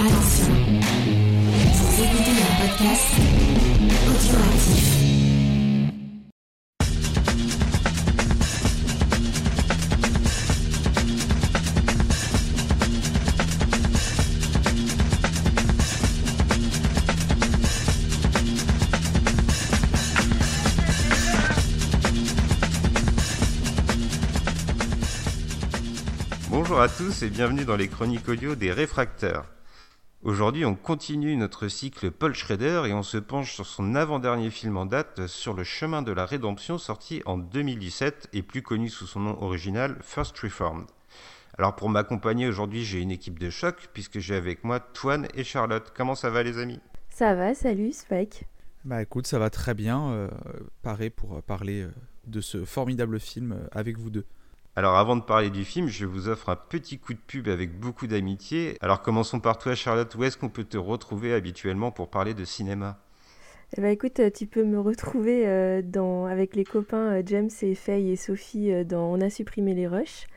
Attention, vous écoutez un podcast audioactif. Bonjour à tous et bienvenue dans les chroniques audio des Réfracteurs. Aujourd'hui, on continue notre cycle Paul Schrader et on se penche sur son avant-dernier film en date, Sur le chemin de la rédemption, sorti en 2017 et plus connu sous son nom original, First Reformed. Alors pour m'accompagner aujourd'hui, j'ai une équipe de choc puisque j'ai avec moi Toine et Charlotte. Comment ça va les amis ? Ça va, salut Spike. Bah écoute, ça va très bien, pareil pour parler de ce formidable film avec vous deux. Alors avant de parler du film, je vous offre un petit coup de pub avec beaucoup d'amitié. Alors commençons par toi Charlotte, où est-ce qu'on peut te retrouver habituellement pour parler de cinéma ? Eh ben écoute, tu peux me retrouver avec les copains James et Faye et Sophie dans On a supprimé les rushs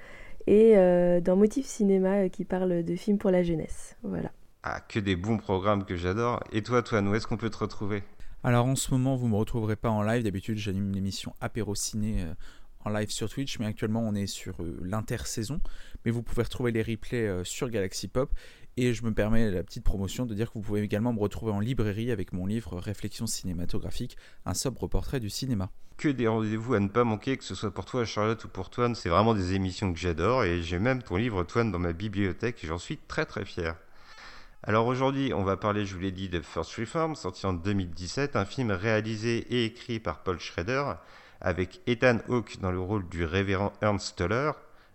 et dans Motif Cinéma qui parle de films pour la jeunesse. Voilà. Ah, que des bons programmes que j'adore. Et toi Toine, où est-ce qu'on peut te retrouver ? Alors en ce moment, vous ne me retrouverez pas en live. D'habitude, j'anime l'émission Apéro Ciné en live sur Twitch, mais actuellement on est sur l'intersaison, mais vous pouvez retrouver les replays sur Galaxy Pop, et je me permets la petite promotion de dire que vous pouvez également me retrouver en librairie avec mon livre Réflexions cinématographiques, un sobre portrait du cinéma. Que des rendez-vous à ne pas manquer, que ce soit pour toi Charlotte ou pour Toine, c'est vraiment des émissions que j'adore, et j'ai même ton livre Toine dans ma bibliothèque, et j'en suis très très fier. Alors aujourd'hui, on va parler, je vous l'ai dit, de First Reformed, sorti en 2017, un film réalisé et écrit par Paul Schrader, avec Ethan Hawke dans le rôle du révérend Ernst Toller,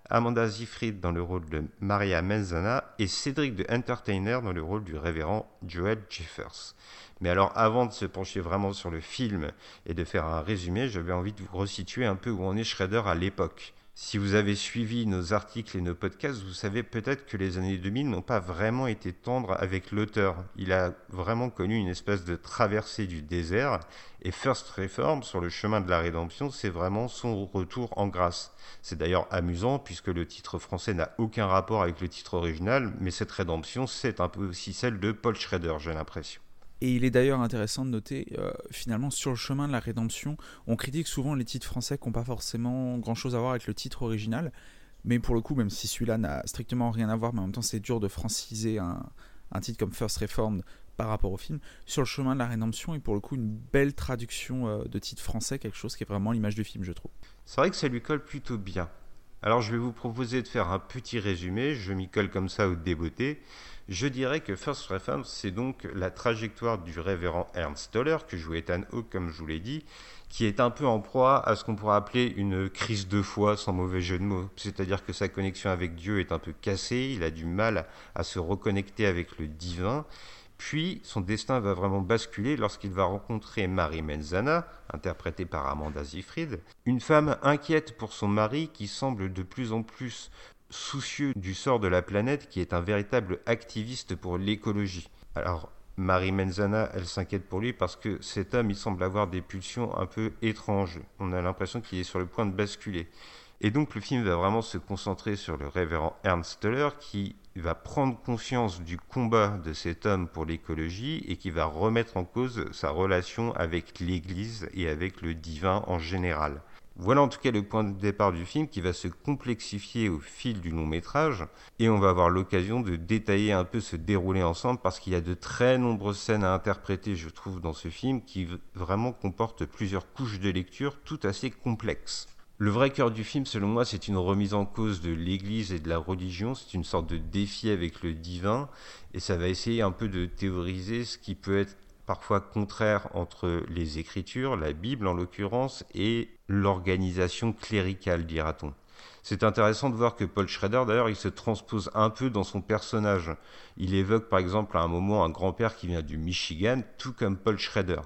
Amanda Seyfried dans le rôle de Maria Manzana et Cedric the Entertainer dans le rôle du révérend Joel Jeffers. Mais alors avant de se pencher vraiment sur le film et de faire un résumé, j'avais envie de vous resituer un peu où en est Schrader à l'époque. Si vous avez suivi nos articles et nos podcasts, vous savez peut-être que les années 2000 n'ont pas vraiment été tendres avec l'auteur. Il a vraiment connu une espèce de traversée du désert et First Reformed, sur le chemin de la rédemption, c'est vraiment son retour en grâce. C'est d'ailleurs amusant puisque le titre français n'a aucun rapport avec le titre original, mais cette rédemption, c'est un peu aussi celle de Paul Schrader, j'ai l'impression. Et il est d'ailleurs intéressant de noter, finalement, sur le chemin de la rédemption, on critique souvent les titres français qui n'ont pas forcément grand-chose à voir avec le titre original, mais pour le coup, même si celui-là n'a strictement rien à voir, mais en même temps c'est dur de franciser un titre comme First Reformed par rapport au film, sur le chemin de la rédemption est pour le coup une belle traduction de titre français, quelque chose qui est vraiment l'image du film, je trouve. C'est vrai que ça lui colle plutôt bien. Alors je vais vous proposer de faire un petit résumé, je m'y colle comme ça au débeauté. Je dirais que First Reformed, c'est donc la trajectoire du révérend Ernst Toller, que joue Ethan Hawke, comme je vous l'ai dit, qui est un peu en proie à ce qu'on pourrait appeler une crise de foi, sans mauvais jeu de mots. C'est-à-dire que sa connexion avec Dieu est un peu cassée, il a du mal à se reconnecter avec le divin. Puis, son destin va vraiment basculer lorsqu'il va rencontrer Marie Manzana, interprétée par Amanda Seyfried, une femme inquiète pour son mari qui semble de plus en plus soucieux du sort de la planète, qui est un véritable activiste pour l'écologie. Alors, Marie Manzana, elle s'inquiète pour lui parce que cet homme, il semble avoir des pulsions un peu étranges. On a l'impression qu'il est sur le point de basculer. Et donc, le film va vraiment se concentrer sur le révérend Ernst Toller, qui va prendre conscience du combat de cet homme pour l'écologie et qui va remettre en cause sa relation avec l'Église et avec le divin en général. Voilà en tout cas le point de départ du film qui va se complexifier au fil du long métrage et on va avoir l'occasion de détailler un peu ce déroulé ensemble parce qu'il y a de très nombreuses scènes à interpréter, je trouve, dans ce film qui vraiment comporte plusieurs couches de lecture tout assez complexes. Le vrai cœur du film, selon moi, c'est une remise en cause de l'Église et de la religion, c'est une sorte de défi avec le divin et ça va essayer un peu de théoriser ce qui peut être parfois contraire entre les Écritures, la Bible en l'occurrence, et l'organisation cléricale, dira-t-on. C'est intéressant de voir que Paul Schrader, d'ailleurs, il se transpose un peu dans son personnage. Il évoque par exemple à un moment un grand-père qui vient du Michigan, tout comme Paul Schrader.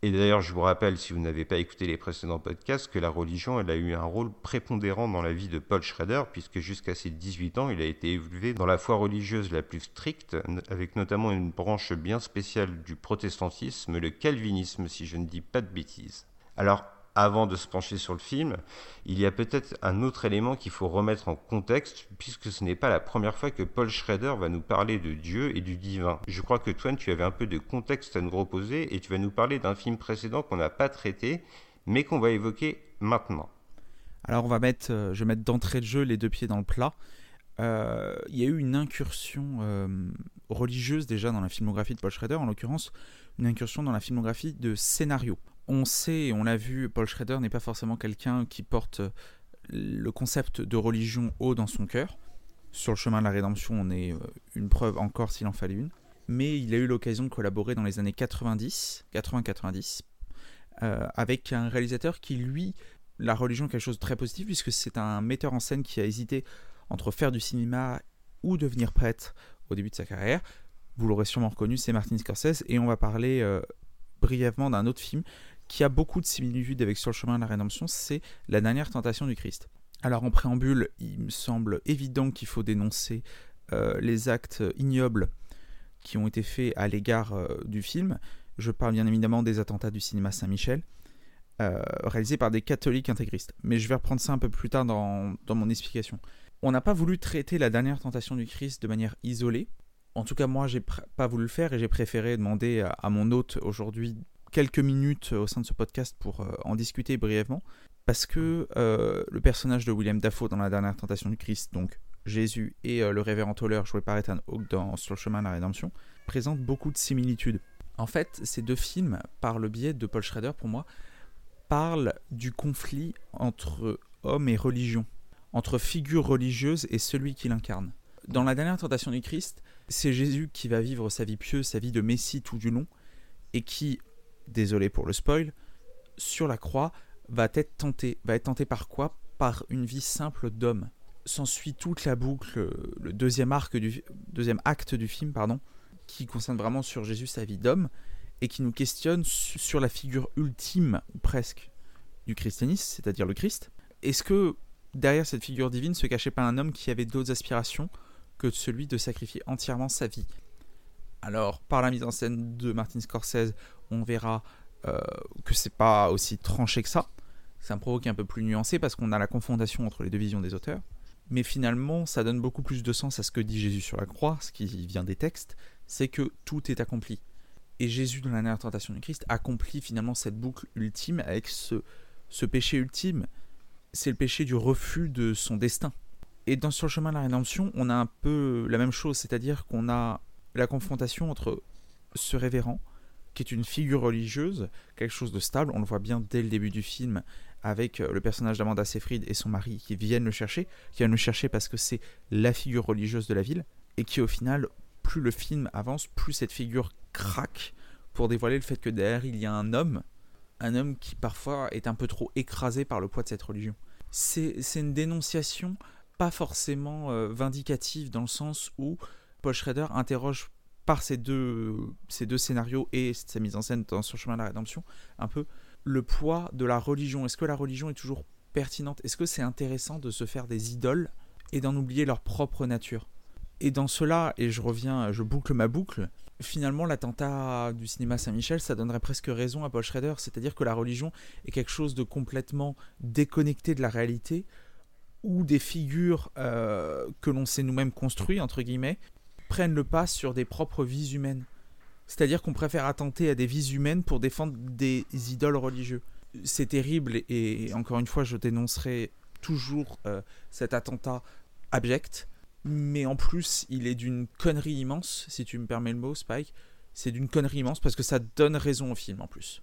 Et d'ailleurs, je vous rappelle, si vous n'avez pas écouté les précédents podcasts, que la religion, elle a eu un rôle prépondérant dans la vie de Paul Schrader, puisque jusqu'à ses 18 ans, il a été élevé dans la foi religieuse la plus stricte, avec notamment une branche bien spéciale du protestantisme, le calvinisme, si je ne dis pas de bêtises. Alors, avant de se pencher sur le film, il y a peut-être un autre élément qu'il faut remettre en contexte, puisque ce n'est pas la première fois que Paul Schrader va nous parler de Dieu et du divin. Je crois que Toine, tu avais un peu de contexte à nous reposer et tu vas nous parler d'un film précédent qu'on n'a pas traité, mais qu'on va évoquer maintenant. Alors on va mettre, je vais mettre d'entrée de jeu les deux pieds dans le plat. Il y a eu une incursion religieuse déjà dans la filmographie de Paul Schrader, en l'occurrence une incursion dans la filmographie de scénario. On sait, on l'a vu, Paul Schrader n'est pas forcément quelqu'un qui porte le concept de religion haut dans son cœur. Sur le chemin de la rédemption, on est une preuve encore s'il en fallait une. Mais il a eu l'occasion de collaborer dans les années 80-90 avec un réalisateur qui, lui, la religion est quelque chose de très positif, puisque c'est un metteur en scène qui a hésité entre faire du cinéma ou devenir prêtre au début de sa carrière. Vous l'aurez sûrement reconnu, c'est Martin Scorsese, et on va parler brièvement d'un autre film qui a beaucoup de similitudes avec Sur le chemin de la rédemption, c'est La dernière tentation du Christ. Alors en préambule, il me semble évident qu'il faut dénoncer les actes ignobles qui ont été faits à l'égard du film. Je parle bien évidemment des attentats du cinéma Saint-Michel, réalisés par des catholiques intégristes. Mais je vais reprendre ça un peu plus tard dans mon explication. On n'a pas voulu traiter La dernière tentation du Christ de manière isolée. En tout cas, moi, j'ai pas voulu le faire et j'ai préféré demander à mon hôte aujourd'hui quelques minutes au sein de ce podcast pour en discuter brièvement, parce que le personnage de William Dafoe dans La dernière tentation du Christ, donc Jésus, et le révérend Toller joué par Ethan Hawke dans Sur le chemin de la rédemption, présentent beaucoup de similitudes. En fait, ces deux films, par le biais de Paul Schrader pour moi, parlent du conflit entre homme et religion, entre figure religieuse et celui qui l'incarne. Dans La dernière tentation du Christ, c'est Jésus qui va vivre sa vie pieuse, sa vie de Messie tout du long, et qui, désolé pour le spoil, sur la croix, va être tenté par quoi ? Par une vie simple d'homme. S'ensuit toute la boucle, le deuxième acte du film, qui concerne vraiment sur Jésus sa vie d'homme, et qui nous questionne sur la figure ultime, ou presque, du christianisme, c'est-à-dire le Christ. Est-ce que derrière cette figure divine se cachait pas un homme qui avait d'autres aspirations que celui de sacrifier entièrement sa vie ? Alors, par la mise en scène de Martin Scorsese, on verra que c'est pas aussi tranché que ça. C'est un propos qui est un peu plus nuancé parce qu'on a la confrontation entre les deux visions des auteurs. Mais finalement, ça donne beaucoup plus de sens à ce que dit Jésus sur la croix, ce qui vient des textes, c'est que tout est accompli. Et Jésus, dans La dernière tentation du Christ, accomplit finalement cette boucle ultime avec ce péché ultime. C'est le péché du refus de son destin. Et dans Sur le chemin de la rédemption, on a un peu la même chose, c'est-à-dire qu'on a la confrontation entre ce révérend, qui est une figure religieuse, quelque chose de stable, on le voit bien dès le début du film, avec le personnage d'Amanda Seyfried et son mari qui viennent le chercher parce que c'est la figure religieuse de la ville, et qui au final, plus le film avance, plus cette figure craque pour dévoiler le fait que derrière il y a un homme qui parfois est un peu trop écrasé par le poids de cette religion. C'est une dénonciation pas forcément vindicative, dans le sens où Paul Schrader interroge par ces deux scénarios et sa mise en scène dans Sur le chemin de la rédemption, un peu le poids de la religion. Est-ce que la religion est toujours pertinente ? Est-ce que c'est intéressant de se faire des idoles et d'en oublier leur propre nature ? Et dans cela, et je boucle ma boucle, finalement l'attentat du cinéma Saint-Michel, ça donnerait presque raison à Paul Schrader, c'est-à-dire que la religion est quelque chose de complètement déconnecté de la réalité, ou des figures que l'on s'est nous-mêmes construites, entre guillemets, prennent le pas sur des propres vies humaines. C'est-à-dire qu'on préfère attenter à des vies humaines pour défendre des idoles religieuses. C'est terrible, et encore une fois, je dénoncerai toujours cet attentat abject, mais en plus, il est d'une connerie immense, si tu me permets le mot, Spike. C'est d'une connerie immense parce que ça donne raison au film, en plus.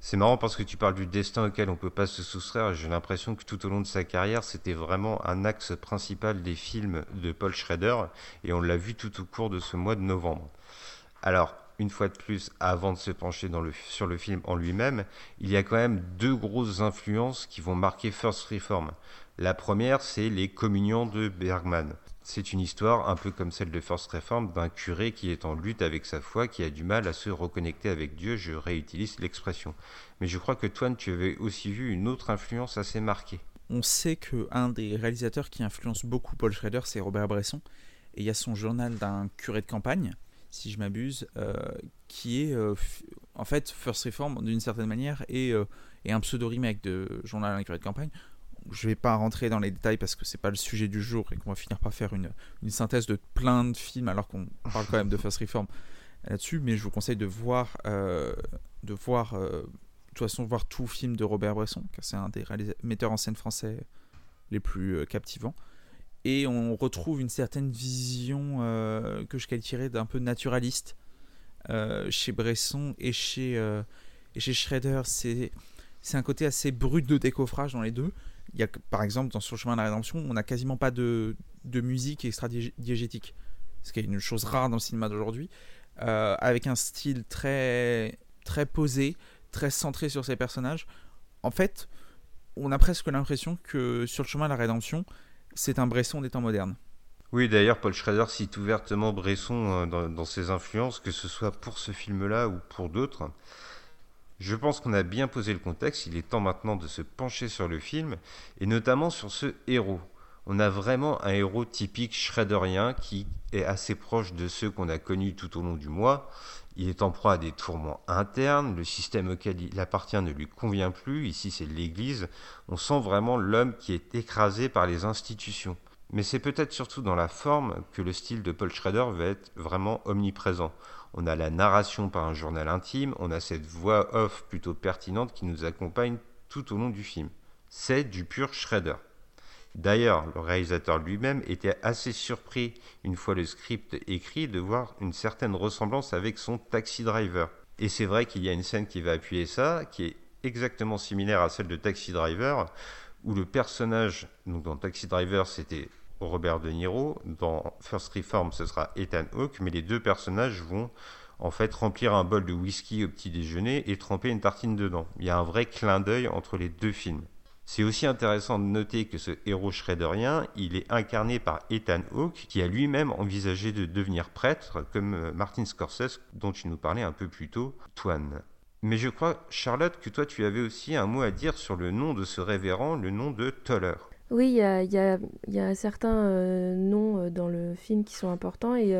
C'est marrant parce que tu parles du destin auquel on ne peut pas se soustraire. J'ai l'impression que tout au long de sa carrière, c'était vraiment un axe principal des films de Paul Schrader, et on l'a vu tout au cours de ce mois de novembre. Alors, une fois de plus, avant de se pencher sur le film en lui-même, il y a quand même deux grosses influences qui vont marquer First Reformed. La première, c'est Les Communions de Bergman. C'est une histoire, un peu comme celle de First Reformed, d'un curé qui est en lutte avec sa foi, qui a du mal à se reconnecter avec Dieu, je réutilise l'expression. Mais je crois que Toine, tu avais aussi vu une autre influence assez marquée. On sait qu'un des réalisateurs qui influence beaucoup Paul Schrader, c'est Robert Bresson, et il y a son Journal d'un curé de campagne, si je m'abuse, qui est en fait, First Reformed, d'une certaine manière, est un pseudo-remake de Journal d'un curé de campagne. Je ne vais pas rentrer dans les détails parce que ce n'est pas le sujet du jour et qu'on va finir par faire une synthèse de plein de films alors qu'on parle quand même de First Reformed là-dessus, mais je vous conseille de voir tout film de Robert Bresson, car c'est un des metteurs en scène français les plus captivants. Et on retrouve une certaine vision que je qualifierais d'un peu naturaliste chez Bresson et chez Schrader. C'est un côté assez brut de décoffrage dans les deux. Il y a, par exemple, dans Sur le chemin de la rédemption, on n'a quasiment pas de musique extra-diégétique, ce qui est une chose rare dans le cinéma d'aujourd'hui, avec un style très, très posé, très centré sur ses personnages. En fait, on a presque l'impression que Sur le chemin de la rédemption, c'est un Bresson des temps modernes. Oui, d'ailleurs, Paul Schrader cite ouvertement Bresson dans ses influences, que ce soit pour ce film-là ou pour d'autres. Je pense qu'on a bien posé le contexte, il est temps maintenant de se pencher sur le film, et notamment sur ce héros. On a vraiment un héros typique schraderien qui est assez proche de ceux qu'on a connus tout au long du mois. Il est en proie à des tourments internes, le système auquel il appartient ne lui convient plus, ici c'est l'Église, on sent vraiment l'homme qui est écrasé par les institutions. Mais c'est peut-être surtout dans la forme que le style de Paul Schrader va être vraiment omniprésent. On a la narration par un journal intime, on a cette voix off plutôt pertinente qui nous accompagne tout au long du film. C'est du pur Schrader. D'ailleurs, le réalisateur lui-même était assez surpris, une fois le script écrit, de voir une certaine ressemblance avec son Taxi Driver. Et c'est vrai qu'il y a une scène qui va appuyer ça, qui est exactement similaire à celle de Taxi Driver, où le personnage, donc dans Taxi Driver, c'était Robert De Niro, dans First Reformed, ce sera Ethan Hawke, mais les deux personnages vont en fait remplir un bol de whisky au petit déjeuner et tremper une tartine dedans. Il y a un vrai clin d'œil entre les deux films. C'est aussi intéressant de noter que ce héros schraderien, il est incarné par Ethan Hawke, qui a lui-même envisagé de devenir prêtre, comme Martin Scorsese, dont tu nous parlais un peu plus tôt, Toine. Mais je crois, Charlotte, que toi tu avais aussi un mot à dire sur le nom de ce révérend, le nom de Toller. Oui, il y a certains noms dans le film qui sont importants, et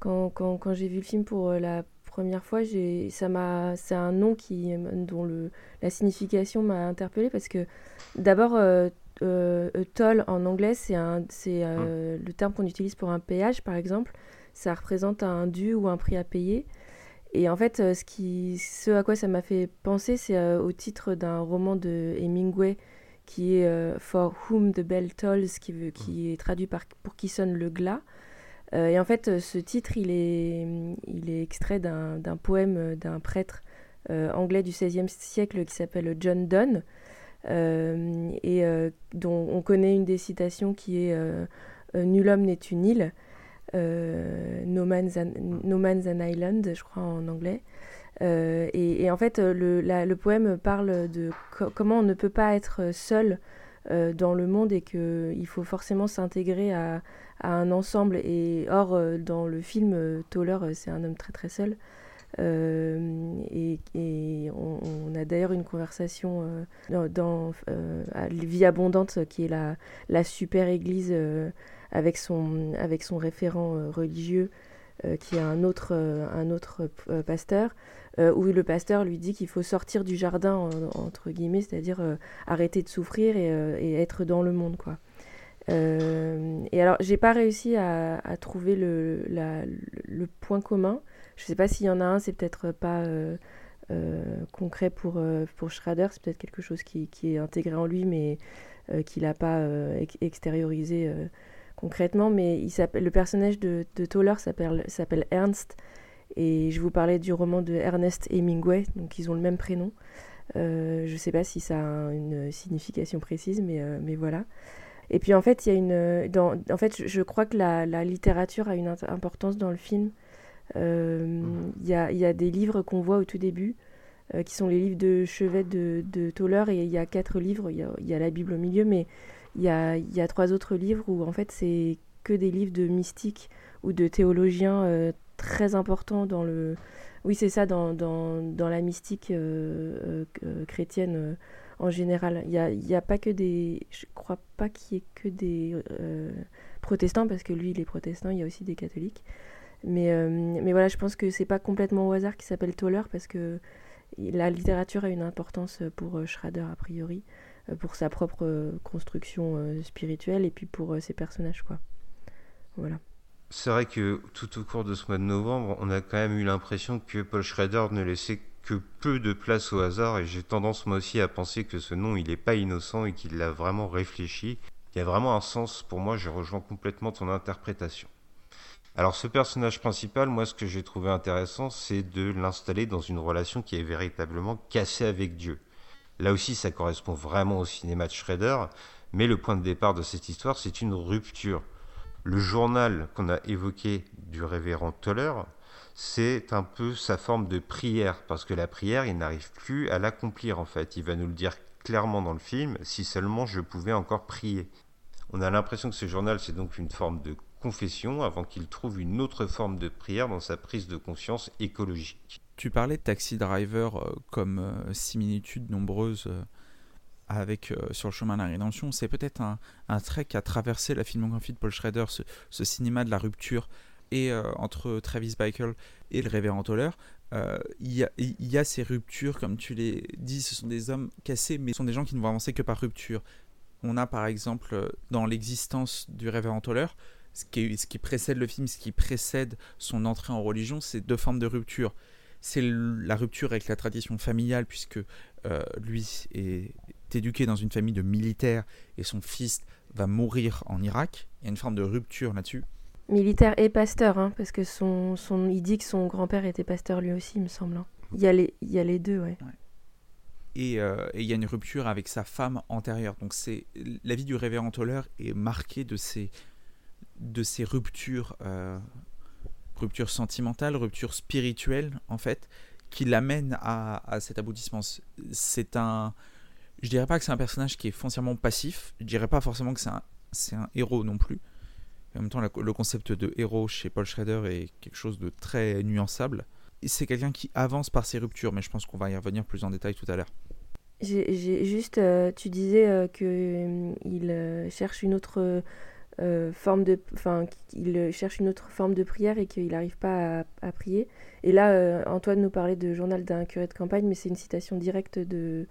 quand j'ai vu le film pour la première fois, c'est un nom dont la signification m'a interpellée, parce que d'abord toll en anglais, c'est le terme qu'on utilise pour un péage, par exemple. Ça représente un dû ou un prix à payer, et en fait ce à quoi ça m'a fait penser, c'est au titre d'un roman de Hemingway qui est For Whom the Bell Tolls, qui est traduit par Pour qui sonne le glas. Et en fait, ce titre, il est extrait d'un poème d'un prêtre anglais du XVIe siècle qui s'appelle John Donne, dont on connaît une des citations qui est « Nul homme n'est une île »,« No man's an island », je crois en anglais. Et en fait, le poème parle de comment on ne peut pas être seul dans le monde, et qu'il faut forcément s'intégrer à un ensemble. Et or, dans le film, Toller, c'est un homme très très seul, et on a d'ailleurs une conversation dans Vie abondante, qui est la super église avec son référent religieux, qui est un autre pasteur, où le pasteur lui dit qu'il faut sortir du jardin, entre guillemets, c'est-à-dire arrêter de souffrir et être dans le monde, quoi. Et alors, j'ai pas réussi à trouver le point commun. Je sais pas s'il y en a un, c'est peut-être pas concret pour Schrader, c'est peut-être quelque chose qui est intégré en lui, mais qu'il a pas extériorisé concrètement. Mais le personnage de Toller s'appelle Ernst, et je vous parlais du roman de Ernest Hemingway, donc ils ont le même prénom. Je sais pas si ça a une signification précise, mais voilà. Et puis en fait, je crois que la littérature a une importance dans le film. Il y a des livres qu'on voit au tout début, qui sont les livres de chevet de Toller, et il y a 4 livres, il y a la Bible au milieu, mais il y a 3 autres livres où en fait c'est que des livres de mystiques ou de théologiens très importants dans le... Oui, c'est ça, dans la mystique chrétienne en général. Il y a pas que des... Je crois pas qu'il y ait que des protestants, parce que lui, il est protestant, il y a aussi des catholiques. Mais voilà, je pense que c'est pas complètement au hasard qu'il s'appelle Thaler, parce que la littérature a une importance pour Schrader, a priori, pour sa propre construction spirituelle et puis pour ses personnages, quoi. Voilà. C'est vrai que tout au cours de ce mois de novembre, on a quand même eu l'impression que Paul Schrader ne laissait que peu de place au hasard, et j'ai tendance moi aussi à penser que ce nom, il n'est pas innocent et qu'il l'a vraiment réfléchi. Il y a vraiment un sens, pour moi, je rejoins complètement ton interprétation. Alors ce personnage principal, moi ce que j'ai trouvé intéressant, c'est de l'installer dans une relation qui est véritablement cassée avec Dieu. Là aussi ça correspond vraiment au cinéma de Schrader, mais le point de départ de cette histoire, c'est une rupture. Le journal qu'on a évoqué du révérend Thaler, c'est un peu sa forme de prière, parce que la prière, il n'arrive plus à l'accomplir en fait. Il va nous le dire clairement dans le film, si seulement je pouvais encore prier. On a l'impression que ce journal, c'est donc une forme de confession avant qu'il trouve une autre forme de prière dans sa prise de conscience écologique. Tu parlais de Taxi Driver comme similitude nombreuse avec Sur le chemin de la rédemption. C'est peut-être un trait qui a traversé la filmographie de Paul Schrader, ce cinéma de la rupture, et entre Travis Bickle et le révérend Thaler. Il y a ces ruptures, comme tu les dis, ce sont des hommes cassés, mais ce sont des gens qui ne vont avancer que par rupture. On a par exemple dans l'existence du révérend Thaler, ce qui précède le film, ce qui précède son entrée en religion, c'est deux formes de rupture. C'est la rupture avec la tradition familiale, puisque lui est éduqué dans une famille de militaires et son fils va mourir en Irak. Il y a une forme de rupture là-dessus. Militaire et pasteur, hein, parce que il dit que son grand-père était pasteur lui aussi, il me semble. Hein. Il y a les deux, ouais. Ouais. Et il y a une rupture avec sa femme antérieure. Donc la vie du révérend Thaler est marquée de ces ruptures, ruptures sentimentales, ruptures spirituelles, en fait, qui l'amènent à cet aboutissement. Je dirais pas que c'est un personnage qui est foncièrement passif, je dirais pas forcément que c'est un héros non plus. En même temps, le concept de héros chez Paul Schrader est quelque chose de très nuançable. Et c'est quelqu'un qui avance par ses ruptures, mais je pense qu'on va y revenir plus en détail tout à l'heure. J'ai juste, tu disais qu'il cherche une autre... il cherche une autre forme de prière et qu'il n'arrive pas à prier. Et là, Antoine nous parlait de Journal d'un curé de campagne, mais c'est une citation directe de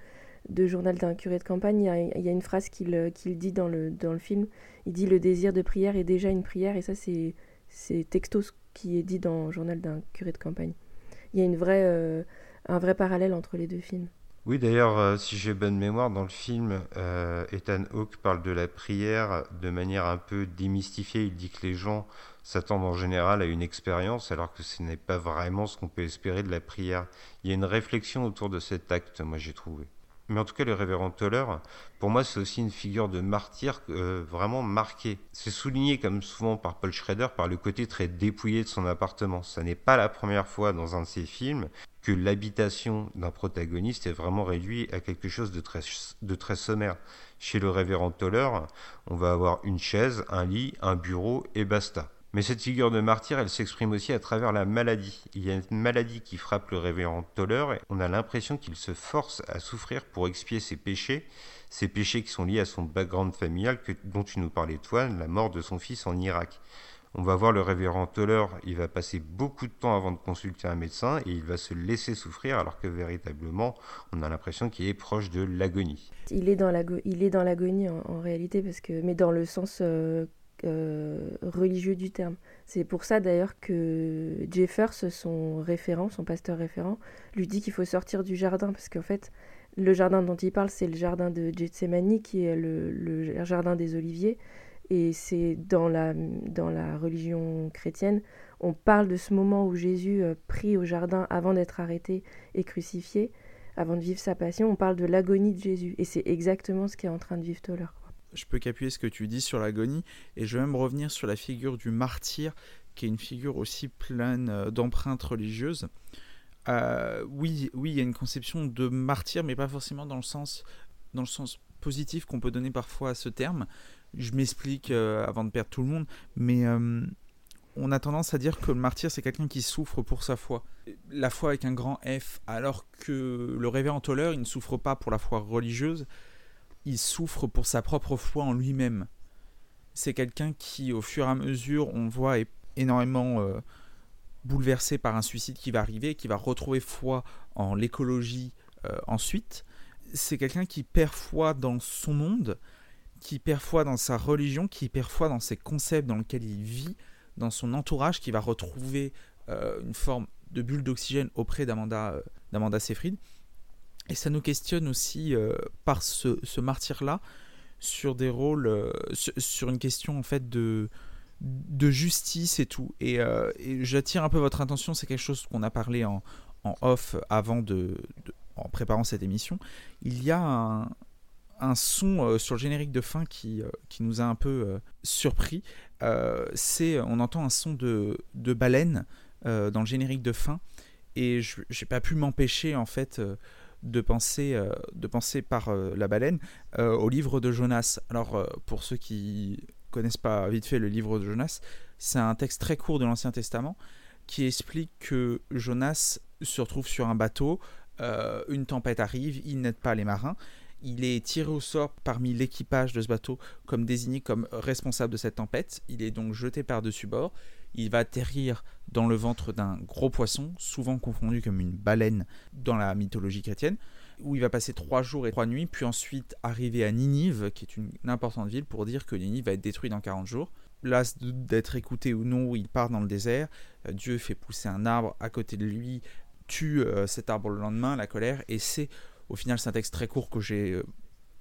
Journal d'un curé de campagne. Il y a une phrase qu'il dit dans le film. Il dit « Le désir de prière est déjà une prière », et ça, c'est texto ce qui est dit dans Journal d'un curé de campagne. Il y a un vrai parallèle entre les deux films. Oui, d'ailleurs, si j'ai bonne mémoire, dans le film, Ethan Hawke parle de la prière de manière un peu démystifiée. Il dit que les gens s'attendent en général à une expérience, alors que ce n'est pas vraiment ce qu'on peut espérer de la prière. Il y a une réflexion autour de cet acte, moi j'ai trouvé. Mais en tout cas, le révérend Thaler, pour moi, c'est aussi une figure de martyr vraiment marquée. C'est souligné, comme souvent par Paul Schrader, par le côté très dépouillé de son appartement. Ça n'est pas la première fois dans un de ses films que l'habitation d'un protagoniste est vraiment réduite à quelque chose de très sommaire. Chez le révérend Thaler, on va avoir une chaise, un lit, un bureau et basta. Mais cette figure de martyr, elle s'exprime aussi à travers la maladie. Il y a une maladie qui frappe le révérend Thaler et on a l'impression qu'il se force à souffrir pour expier ses péchés qui sont liés à son background familial dont tu nous parlais, Toine, la mort de son fils en Irak. On va voir le révérend Thaler, il va passer beaucoup de temps avant de consulter un médecin et il va se laisser souffrir alors que véritablement, on a l'impression qu'il est proche de l'agonie. Il est dans l'agonie en réalité, mais dans le sens... religieux du terme. C'est pour ça d'ailleurs que Jeffers, son pasteur référent, lui dit qu'il faut sortir du jardin, parce qu'en fait, le jardin dont il parle, c'est le jardin de Gethsémani, qui est le jardin des oliviers, et c'est dans la religion chrétienne, on parle de ce moment où Jésus prie au jardin avant d'être arrêté et crucifié, avant de vivre sa passion, on parle de l'agonie de Jésus, et c'est exactement ce qu'est en train de vivre Thaler. Je peux qu'appuyer ce que tu dis sur l'agonie, et je vais même revenir sur la figure du martyr, qui est une figure aussi pleine d'empreintes religieuses. Oui, il y a une conception de martyr, mais pas forcément dans le sens positif qu'on peut donner parfois à ce terme. Je m'explique avant de perdre tout le monde, mais on a tendance à dire que le martyr, c'est quelqu'un qui souffre pour sa foi. La foi avec un grand F, alors que le révérend Thaler, il ne souffre pas pour la foi religieuse, il souffre pour sa propre foi en lui-même. C'est quelqu'un qui, au fur et à mesure, on voit énormément bouleversé par un suicide qui va arriver, qui va retrouver foi en l'écologie ensuite. C'est quelqu'un qui perd foi dans son monde, qui perd foi dans sa religion, qui perd foi dans ses concepts dans lesquels il vit, dans son entourage, qui va retrouver une forme de bulle d'oxygène auprès d'Amanda Seyfried. Et ça nous questionne aussi par ce martyr-là sur des rôles, sur une question en fait de justice et tout. Et j'attire un peu votre attention, c'est quelque chose qu'on a parlé en off avant en préparant cette émission. Il y a un son sur le générique de fin qui nous a un peu surpris. On entend un son de baleine dans le générique de fin, et j'ai pas pu m'empêcher en fait de penser par la baleine au livre de Jonas. Alors pour ceux qui connaissent pas vite fait le livre de Jonas, c'est un texte très court de l'Ancien Testament qui explique que Jonas se retrouve sur un bateau, une tempête arrive, il n'aide pas les marins, il est tiré au sort parmi l'équipage de ce bateau comme désigné comme responsable de cette tempête, il est donc jeté par-dessus bord, il va atterrir dans le ventre d'un gros poisson, souvent confondu comme une baleine dans la mythologie chrétienne, où il va passer 3 jours et 3 nuits, puis ensuite arriver à Ninive, qui est une importante ville, pour dire que Ninive va être détruite dans 40 jours. Las d'être écouté ou non, il part dans le désert, Dieu fait pousser un arbre à côté de lui, tue cet arbre le lendemain, la colère, et c'est... Au final, c'est un texte très court que j'ai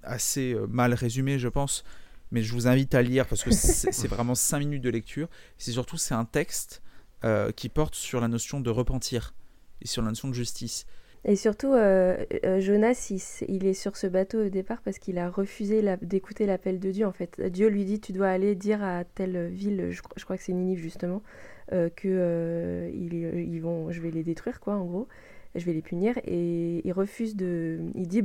assez mal résumé, je pense, mais je vous invite à lire parce que c'est vraiment 5 minutes de lecture. C'est surtout, c'est un texte qui porte sur la notion de repentir et sur la notion de justice. Et surtout, Jonas, il est sur ce bateau au départ parce qu'il a refusé d'écouter l'appel de Dieu, en fait. Dieu lui dit, tu dois aller dire à telle ville, je crois que c'est Ninive justement, je vais les détruire, quoi, en gros. Je vais les punir, et il refuse de... Il dit,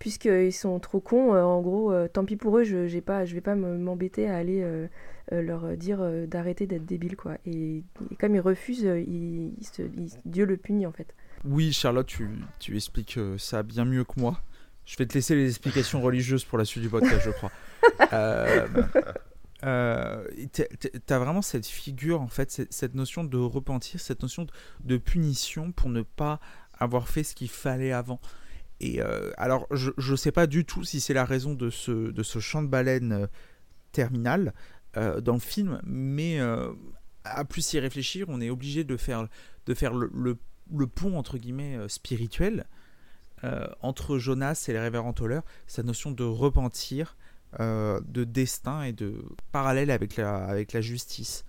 puisqu'ils sont trop cons, en gros, tant pis pour eux, je vais pas m'embêter à aller leur dire d'arrêter d'être débiles, quoi. Et comme ils refusent, Dieu le punit, en fait. Oui, Charlotte, tu expliques ça bien mieux que moi. Je vais te laisser les explications religieuses pour la suite du podcast, je crois. T'as vraiment cette figure, en fait, cette notion de repentir, cette notion de punition pour ne pas avoir fait ce qu'il fallait avant. Et alors, je sais pas du tout si c'est la raison de ce chant de baleine terminal dans le film, mais à plus y réfléchir, on est obligé de faire le pont entre guillemets spirituel entre Jonas et le révérend Toller, cette notion de repentir. De destin et de parallèle avec la justice,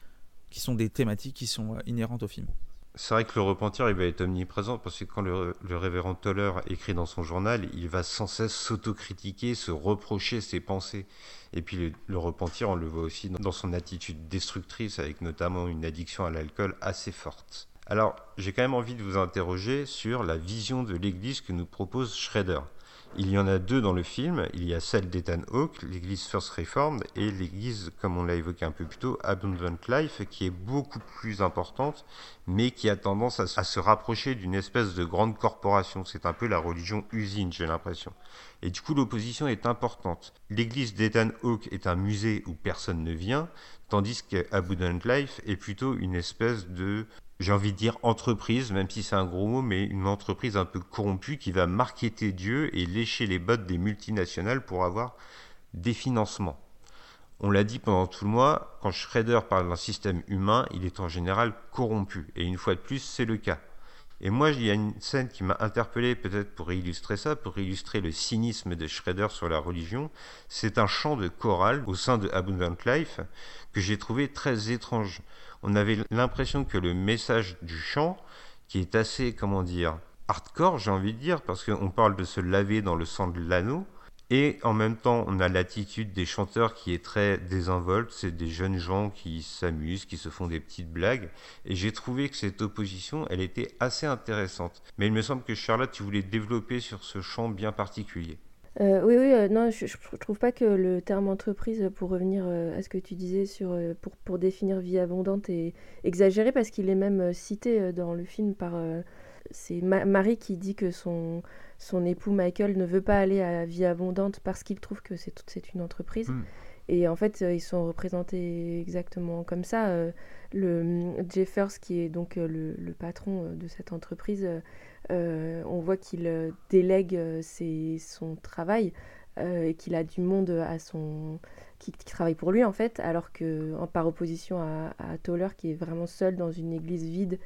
qui sont des thématiques qui sont inhérentes au film. C'est vrai que le repentir, il va être omniprésent, parce que quand le révérend Toller écrit dans son journal, il va sans cesse s'autocritiquer, se reprocher ses pensées. Et puis le repentir, on le voit aussi dans son attitude destructrice, avec notamment une addiction à l'alcool assez forte. Alors, j'ai quand même envie de vous interroger sur la vision de l'Église que nous propose Schrader. Il y en a 2 dans le film, il y a celle d'Ethan Hawke, l'église First Reformed, et l'église, comme on l'a évoqué un peu plus tôt, Abundant Life, qui est beaucoup plus importante, mais qui a tendance à se rapprocher d'une espèce de grande corporation. C'est un peu la religion usine, j'ai l'impression. Et du coup, l'opposition est importante. L'église d'Ethan Hawke est un musée où personne ne vient, tandis qu'Abundant Life est plutôt une espèce de... J'ai envie de dire entreprise, même si c'est un gros mot, mais une entreprise un peu corrompue qui va marketer Dieu et lécher les bottes des multinationales pour avoir des financements. On l'a dit pendant tout le mois, quand Schrader parle d'un système humain, il est en général corrompu. Et une fois de plus, c'est le cas. Et moi, il y a une scène qui m'a interpellé, peut-être pour illustrer ça, pour illustrer le cynisme de Schrader sur la religion. C'est un chant de chorale au sein de Abundant Life que j'ai trouvé très étrange. On avait l'impression que le message du chant, qui est assez, hardcore, j'ai envie de dire, parce qu'on parle de se laver dans le sang de l'anneau, et en même temps, on a l'attitude des chanteurs qui est très désinvolte, c'est des jeunes gens qui s'amusent, qui se font des petites blagues, et j'ai trouvé que cette opposition, elle était assez intéressante. Mais il me semble que Charlotte, tu voulais développer sur ce chant bien particulier. Non, je trouve pas que le terme entreprise, pour revenir à ce que tu disais sur pour définir vie abondante, est exagéré, parce qu'il est même cité dans le film par c'est Marie qui dit que son époux Michael ne veut pas aller à vie abondante parce qu'il trouve que c'est une entreprise. Et en fait, ils sont représentés exactement comme ça. Le Jeffers, qui est donc le patron de cette entreprise, on voit qu'il délègue son travail et qu'il a du monde qui travaille pour lui en fait, alors que par opposition à Thaler, qui est vraiment seul dans une église vide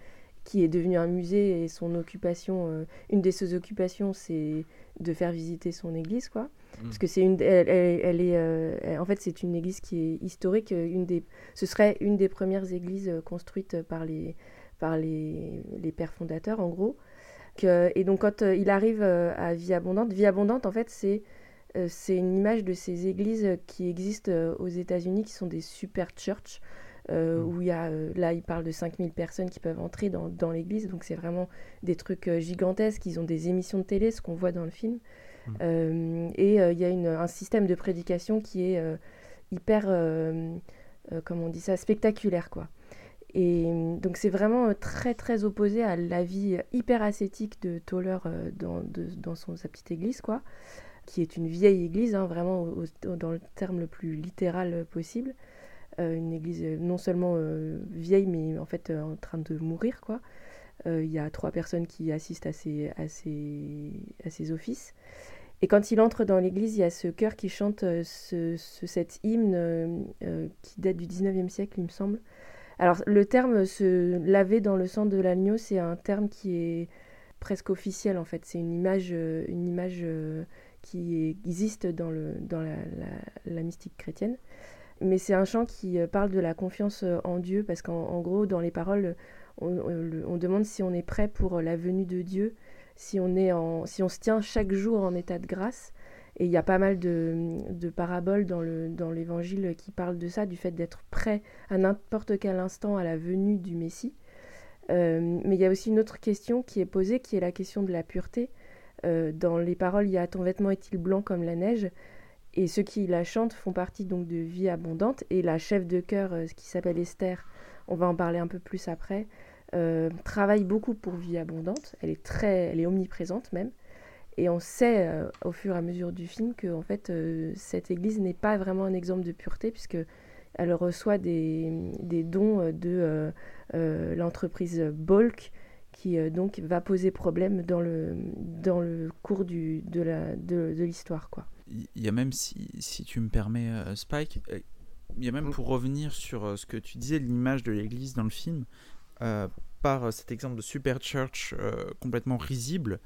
qui est devenue un musée, et son occupation, une de ses occupations, c'est de faire visiter son église, quoi. Parce que c'est elle est, en fait, c'est une église qui est historique, ce serait une des premières églises construites par les pères fondateurs, en gros. Et donc, quand il arrive à Vie Abondante, en fait, c'est une image de ces églises qui existent aux États-Unis, qui sont des super churches, où il y a, là, il parle de 5000 personnes qui peuvent entrer dans l'église, donc c'est vraiment des trucs gigantesques. Ils ont des émissions de télé, ce qu'on voit dans le film. Et il y a un système de prédication qui est hyper, comment on dit ça, spectaculaire, quoi. Et donc c'est vraiment très très opposé à la vie hyper ascétique de Thaler dans sa petite église, quoi, qui est une vieille église, hein, vraiment dans le terme le plus littéral possible. Une église non seulement vieille, mais en fait en train de mourir, quoi. Il y a 3 personnes qui assistent à ses offices. Et quand il entre dans l'église, il y a ce chœur qui chante cet hymne qui date du 19e siècle, il me semble. Alors, le terme « se laver dans le sang de l'agneau », c'est un terme qui est presque officiel, en fait. C'est une image qui existe dans la mystique chrétienne. Mais c'est un chant qui parle de la confiance en Dieu, parce qu'en gros, dans les paroles, on demande si on est prêt pour la venue de Dieu, si on se tient chaque jour en état de grâce. Et il y a pas mal de paraboles dans l'Évangile qui parlent de ça, du fait d'être prêt à n'importe quel instant à la venue du Messie. Mais il y a aussi une autre question qui est posée, qui est la question de la pureté. Dans les paroles, il y a « Ton vêtement est-il blanc comme la neige ?» Et ceux qui la chantent font partie donc de Vie Abondante. Et la chef de chœur, qui s'appelle Esther, on va en parler un peu plus après, travaille beaucoup pour Vie Abondante. Elle est omniprésente même. Et on sait au fur et à mesure du film que en fait, cette église n'est pas vraiment un exemple de pureté, puisqu'elle reçoit des dons de l'entreprise Bulk, qui donc va poser problème dans le cours de l'histoire, quoi. Il y a même, si tu me permets, Spike, il y a même, pour revenir sur ce que tu disais, l'image de l'église dans le film, par cet exemple de super church complètement risible,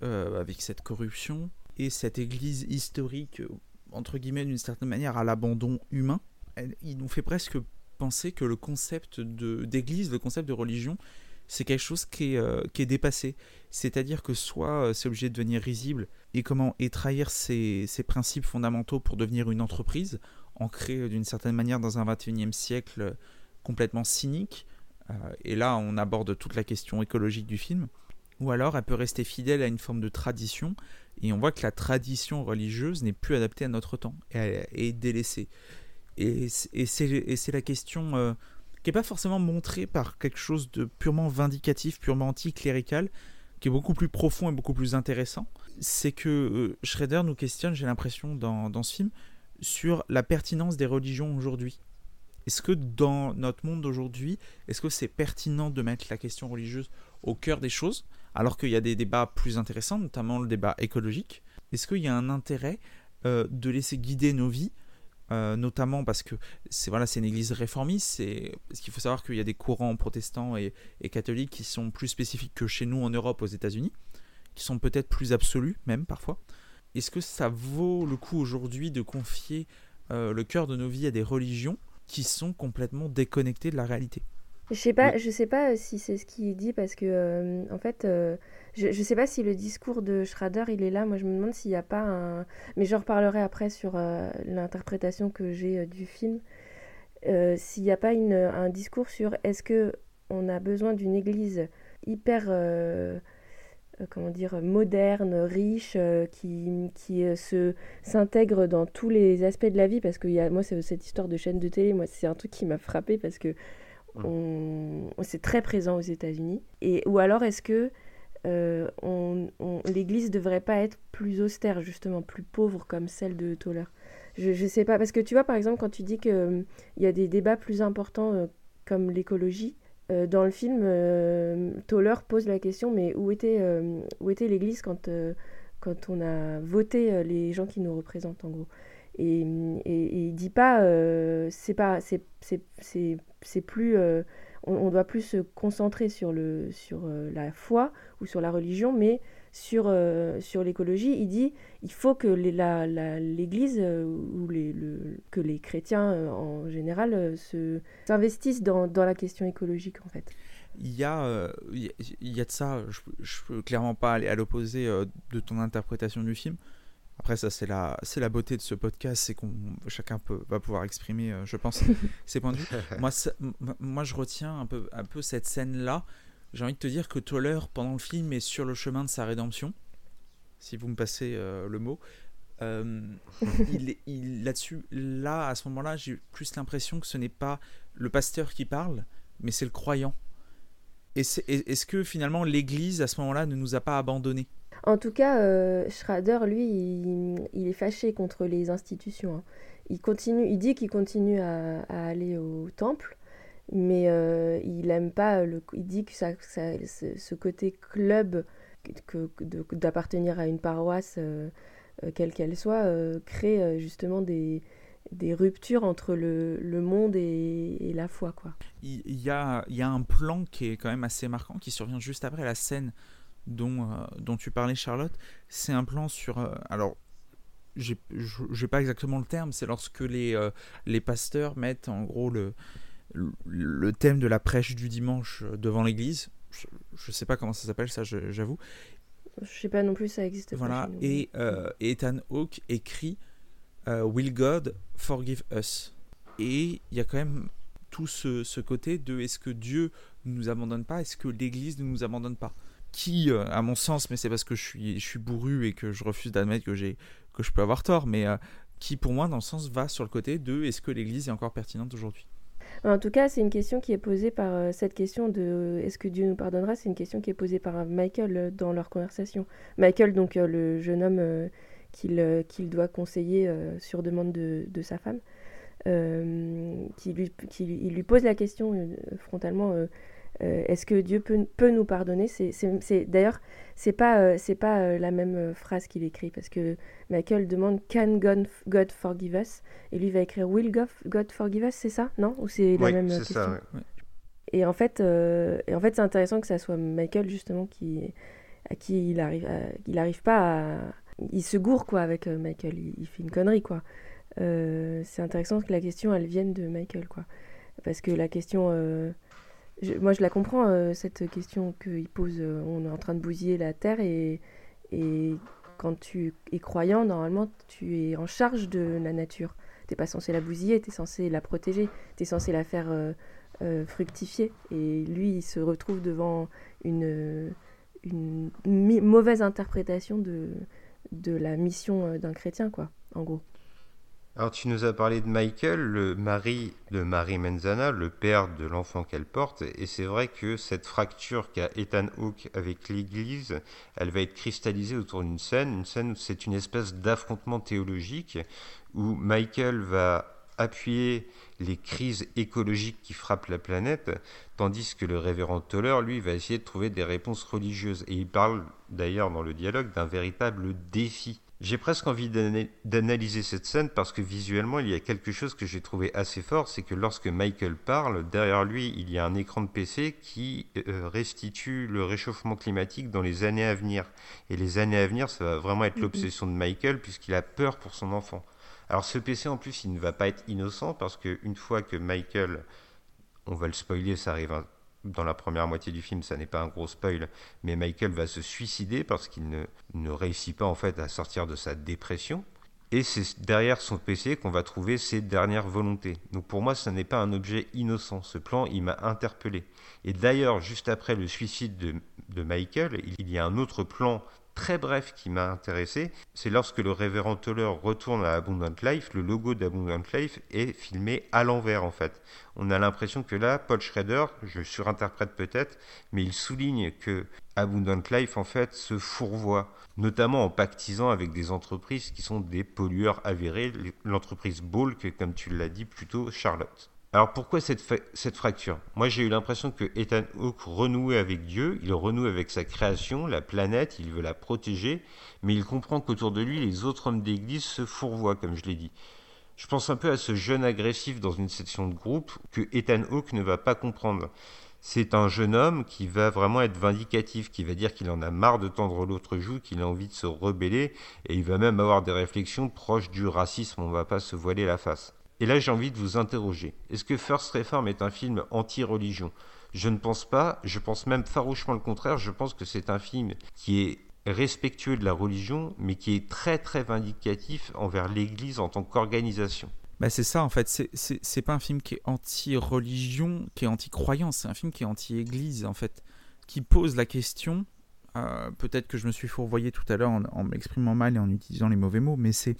avec cette corruption et cette église historique, entre guillemets, d'une certaine manière, à l'abandon humain. Il nous fait presque penser que le concept d'église, le concept de religion, c'est quelque chose qui est dépassé. C'est-à-dire que soit c'est obligé de devenir risible et trahir ses principes fondamentaux pour devenir une entreprise, ancrée d'une certaine manière dans un 21e siècle complètement cynique, et là on aborde toute la question écologique du film, ou alors elle peut rester fidèle à une forme de tradition, et on voit que la tradition religieuse n'est plus adaptée à notre temps, et est délaissée. Et c'est la question... qui n'est pas forcément montré par quelque chose de purement vindicatif, purement anticlérical, qui est beaucoup plus profond et beaucoup plus intéressant. C'est que Schrader nous questionne, j'ai l'impression, dans ce film, sur la pertinence des religions aujourd'hui. Est-ce que dans notre monde d'aujourd'hui, est-ce que c'est pertinent de mettre la question religieuse au cœur des choses, alors qu'il y a des débats plus intéressants, notamment le débat écologique? Est-ce qu'il y a un intérêt de laisser guider nos vies, notamment parce que c'est une église réformiste, parce qu'il faut savoir qu'il y a des courants protestants et catholiques qui sont plus spécifiques que chez nous en Europe, aux États-Unis, qui sont peut-être plus absolus même parfois. Est-ce que ça vaut le coup aujourd'hui de confier le cœur de nos vies à des religions qui sont complètement déconnectées de la réalité? Je sais pas si c'est ce qu'il dit, parce que en fait, je sais pas si le discours de Schrader il est là. Moi, je me demande s'il y a pas un. Mais j'en reparlerai après sur l'interprétation que j'ai du film. S'il y a pas un discours sur est-ce que on a besoin d'une église hyper comment dire, moderne, riche, qui s'intègre dans tous les aspects de la vie, parce que moi c'est cette histoire de chaîne de télé. Moi, c'est un truc qui m'a frappée, parce que c'est très présent aux États-Unis. Ou alors, est-ce que l'Église devrait pas être plus austère, justement, plus pauvre comme celle de Tauler. Je sais pas, parce que tu vois, par exemple, quand tu dis qu'il y a des débats plus importants comme l'écologie, dans le film, Tauler pose la question, mais où était l'Église quand on a voté les gens qui nous représentent, en gros. Et il dit pas, c'est plus... on doit plus se concentrer sur la foi ou sur la religion, mais sur l'écologie. Il dit il faut que l'Église ou que les chrétiens en général s'investissent dans la question écologique, en fait. Il y a de ça. Je peux clairement pas aller à l'opposé de ton interprétation du film. Après, ça, c'est la beauté de ce podcast, c'est qu'on chacun va pouvoir exprimer, je pense, ses points de vue. Moi, je retiens un peu cette scène-là. J'ai envie de te dire que Tauler, pendant le film, est sur le chemin de sa rédemption, si vous me passez le mot. Là, à ce moment-là, j'ai plus l'impression que ce n'est pas le pasteur qui parle, mais c'est le croyant. Est-ce que finalement l'Église, à ce moment-là, ne nous a pas abandonnés ? En tout cas, Schrader, lui, il est fâché contre les institutions. Hein. Il dit qu'il continue à aller au temple, mais il aime pas. Il dit que ce côté club, d'appartenir à une paroisse, quelle qu'elle soit, crée justement des ruptures entre le monde et la foi, quoi. Il y a un plan qui est quand même assez marquant, qui survient juste après la scène dont tu parlais, Charlotte. C'est un plan sur... alors, j'ai pas exactement le terme, c'est lorsque les pasteurs mettent en gros le thème de la prêche du dimanche devant l'église. Je sais pas comment ça s'appelle, ça, j'avoue. Je sais pas non plus, ça existe. Voilà, et Ethan Hawke écrit « Will God forgive us ?» Et il y a quand même tout ce côté de « Est-ce que Dieu ne nous abandonne pas ? Est-ce que l'église ne nous abandonne pas ?» qui, à mon sens, mais c'est parce que je suis bourru et que je refuse d'admettre que je peux avoir tort, mais qui, pour moi, dans le sens, va sur le côté de « est-ce que l'Église est encore pertinente aujourd'hui ?» En tout cas, c'est une question qui est posée par cette question de « est-ce que Dieu nous pardonnera ?» C'est une question qui est posée par Michael dans leur conversation. Michael, donc le jeune homme qu'il doit conseiller sur demande de sa femme, il lui pose la question frontalement est-ce que Dieu peut nous pardonner ? D'ailleurs, c'est pas la même phrase qu'il écrit, parce que Michael demande « Can God forgive us ?» et lui va écrire « Will God forgive us ?» C'est ça, non ? Ou c'est la même question ? Ça, ouais. Et en fait, c'est intéressant que ça soit Michael, justement, à qui il arrive pas à... Il se gourre, quoi, avec Michael. Il fait une connerie, quoi. C'est intéressant que la question, elle vienne de Michael, quoi. Parce que la question... Moi, je la comprends, cette question qu'il pose. On est en train de bousiller la terre et quand tu es croyant, normalement, tu es en charge de la nature. Tu n'es pas censé la bousiller, tu es censé la protéger, tu es censé la faire fructifier. Et lui, il se retrouve devant une mauvaise interprétation de la mission d'un chrétien, quoi, en gros. Alors, tu nous as parlé de Michael, le mari de Mary Manzana, le père de l'enfant qu'elle porte, et c'est vrai que cette fracture qu'a Ethan Hawke avec l'Église, elle va être cristallisée autour d'une scène, où c'est une espèce d'affrontement théologique, où Michael va appuyer les crises écologiques qui frappent la planète, tandis que le révérend Tauler, lui, va essayer de trouver des réponses religieuses, et il parle d'ailleurs dans le dialogue d'un véritable défi. J'ai presque envie d'analyser cette scène parce que visuellement, il y a quelque chose que j'ai trouvé assez fort, c'est que lorsque Michael parle, derrière lui, il y a un écran de PC qui restitue le réchauffement climatique dans les années à venir. Et les années à venir, ça va vraiment être l'obsession de Michael puisqu'il a peur pour son enfant. Alors ce PC, en plus, il ne va pas être innocent parce qu'une fois que Michael, on va le spoiler, ça arrive dans la première moitié du film, ça n'est pas un gros spoil, mais Michael va se suicider parce qu'il ne réussit pas en fait à sortir de sa dépression. Et c'est derrière son PC qu'on va trouver ses dernières volontés. Donc pour moi, ça n'est pas un objet innocent. Ce plan, il m'a interpellé. Et d'ailleurs, juste après le suicide de Michael, il y a un autre plan très bref qui m'a intéressé, c'est lorsque le révérend Toller retourne à Abundant Life, le logo d'Abundant Life est filmé à l'envers en fait. On a l'impression que là, Paul Schrader, je surinterprète peut-être, mais il souligne que Abundant Life en fait se fourvoie, notamment en pactisant avec des entreprises qui sont des pollueurs avérés, l'entreprise Balk, comme tu l'as dit plus tôt, Charlotte. Alors pourquoi cette fracture ? Moi j'ai eu l'impression que Ethan Hawke renouait avec Dieu, il renoue avec sa création, la planète, il veut la protéger, mais il comprend qu'autour de lui les autres hommes d'église se fourvoient, comme je l'ai dit. Je pense un peu à ce jeune agressif dans une session de groupe que Ethan Hawke ne va pas comprendre. C'est un jeune homme qui va vraiment être vindicatif, qui va dire qu'il en a marre de tendre l'autre joue, qu'il a envie de se rebeller, et il va même avoir des réflexions proches du racisme, on ne va pas se voiler la face. Et là, j'ai envie de vous interroger. Est-ce que First Reformed est un film anti-religion ? Je ne pense pas, je pense même farouchement le contraire, je pense que c'est un film qui est respectueux de la religion, mais qui est très très vindicatif envers l'Église en tant qu'organisation. Bah c'est ça en fait, c'est pas un film qui est anti-religion, qui est anti-croyance, c'est un film qui est anti-Église en fait, qui pose la question, peut-être que je me suis fourvoyé tout à l'heure en m'exprimant mal et en utilisant les mauvais mots, mais c'est...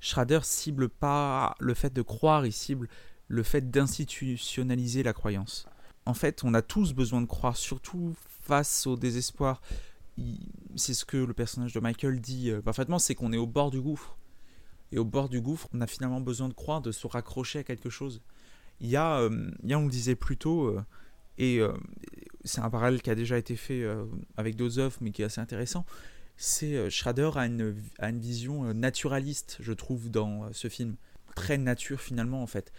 Schrader cible pas le fait de croire, il cible le fait d'institutionnaliser la croyance. En fait, on a tous besoin de croire, surtout face au désespoir. C'est ce que le personnage de Michael dit parfaitement, c'est qu'on est au bord du gouffre. Et au bord du gouffre, on a finalement besoin de croire, de se raccrocher à quelque chose. Il y a on le disait plus tôt, et c'est un parallèle qui a déjà été fait avec d'autres œuvres, mais qui est assez intéressant. C'est Schrader a une vision naturaliste, je trouve, dans ce film. Très nature, finalement, en fait.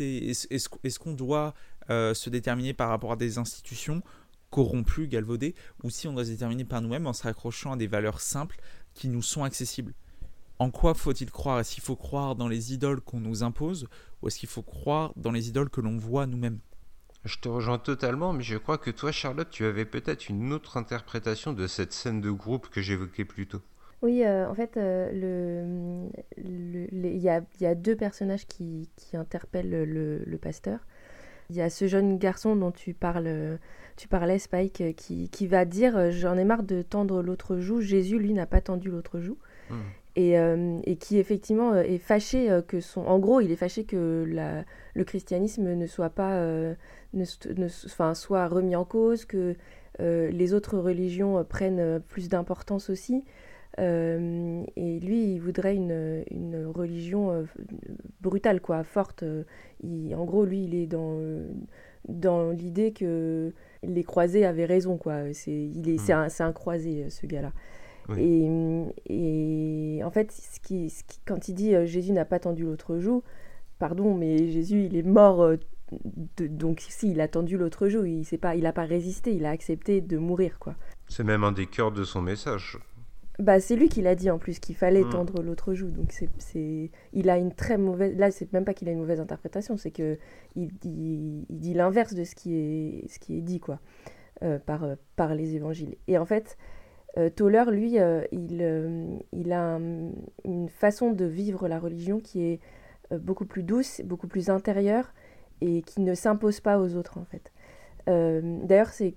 Est-ce qu'on doit se déterminer par rapport à des institutions corrompues, galvaudées, ou si on doit se déterminer par nous-mêmes en se raccrochant à des valeurs simples qui nous sont accessibles ? En quoi faut-il croire ? Est-ce qu'il faut croire dans les idoles qu'on nous impose, ou est-ce qu'il faut croire dans les idoles que l'on voit nous-mêmes ? Je te rejoins totalement, mais je crois que toi, Charlotte, tu avais peut-être une autre interprétation de cette scène de groupe que j'évoquais plus tôt. Oui, en fait, il y a deux personnages qui interpellent le pasteur. Il y a ce jeune garçon dont tu parlais, Spike, qui va dire « J'en ai marre de tendre l'autre joue. Jésus, lui, n'a pas tendu l'autre joue. Mmh. » Et qui effectivement est fâché que en gros, il est fâché que le christianisme ne soit pas, soit remis en cause, que les autres religions prennent plus d'importance aussi. Et lui, il voudrait une religion brutale, quoi, forte. En gros, lui, il est dans l'idée que les croisés avaient raison, quoi. C'est un croisé, ce gars-là. Oui. Et en fait, quand il dit « Jésus n'a pas tendu l'autre joue », pardon, mais Jésus, il est mort, donc si, il a tendu l'autre joue, il n'a pas résisté, il a accepté de mourir, quoi. C'est même un des cœurs de son message. Bah, c'est lui qui l'a dit en plus, qu'il fallait tendre l'autre joue, donc il a une très mauvaise... Là, c'est même pas qu'il a une mauvaise interprétation, c'est qu'il dit l'inverse de ce qui est dit, quoi, par les évangiles. Et en fait... Toller, lui, il a une façon de vivre la religion qui est beaucoup plus douce, beaucoup plus intérieure et qui ne s'impose pas aux autres, en fait. D'ailleurs, c'est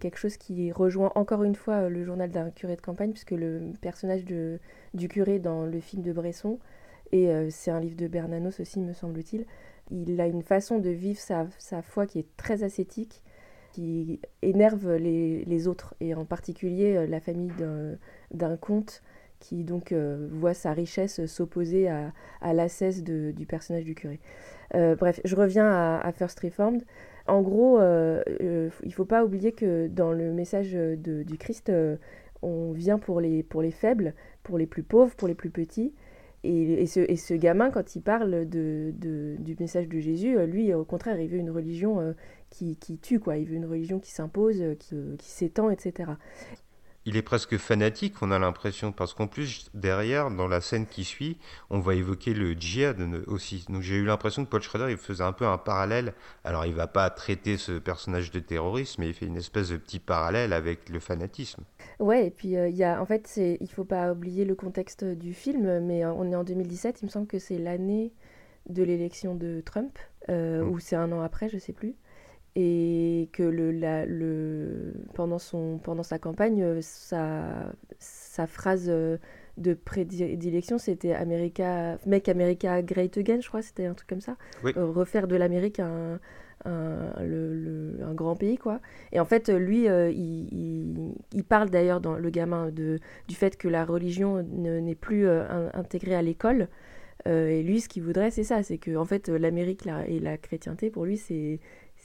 quelque chose qui rejoint encore une fois le journal d'un curé de campagne, puisque le personnage du curé dans le film de Bresson, et c'est un livre de Bernanos aussi, me semble-t-il, il a une façon de vivre sa foi qui est très ascétique, qui énerve les autres, et en particulier la famille d'un comte qui donc voit sa richesse s'opposer à l'ascèse du personnage du curé. Bref, je reviens à First Reformed. En gros, il ne faut pas oublier que dans le message du Christ, on vient pour les faibles, pour les plus pauvres, pour les plus petits. Et ce gamin, quand il parle du message de Jésus, lui, au contraire, il veut une religion qui tue, quoi. Il veut une religion qui s'impose, qui s'étend, etc. Il est presque fanatique, on a l'impression, parce qu'en plus, derrière, dans la scène qui suit, on va évoquer le djihad aussi. Donc j'ai eu l'impression que Paul Schrader, il faisait un peu un parallèle. Alors il ne va pas traiter ce personnage de terroriste, mais il fait une espèce de petit parallèle avec le fanatisme. Ouais, et puis il ne faut pas oublier le contexte du film, mais on est en 2017, il me semble que c'est l'année de l'élection de Trump, ou c'est un an après, je ne sais plus. et que pendant sa campagne, sa phrase de prédilection, c'était Make America Great Again, je crois, c'était un truc comme ça. Oui. Refaire de l'Amérique un grand pays, quoi. Et en fait, lui, il parle d'ailleurs dans Le Gamin du fait que la religion n'est plus intégrée à l'école. Et lui, ce qu'il voudrait, c'est ça, c'est que en fait, l'Amérique et la chrétienté, pour lui, c'est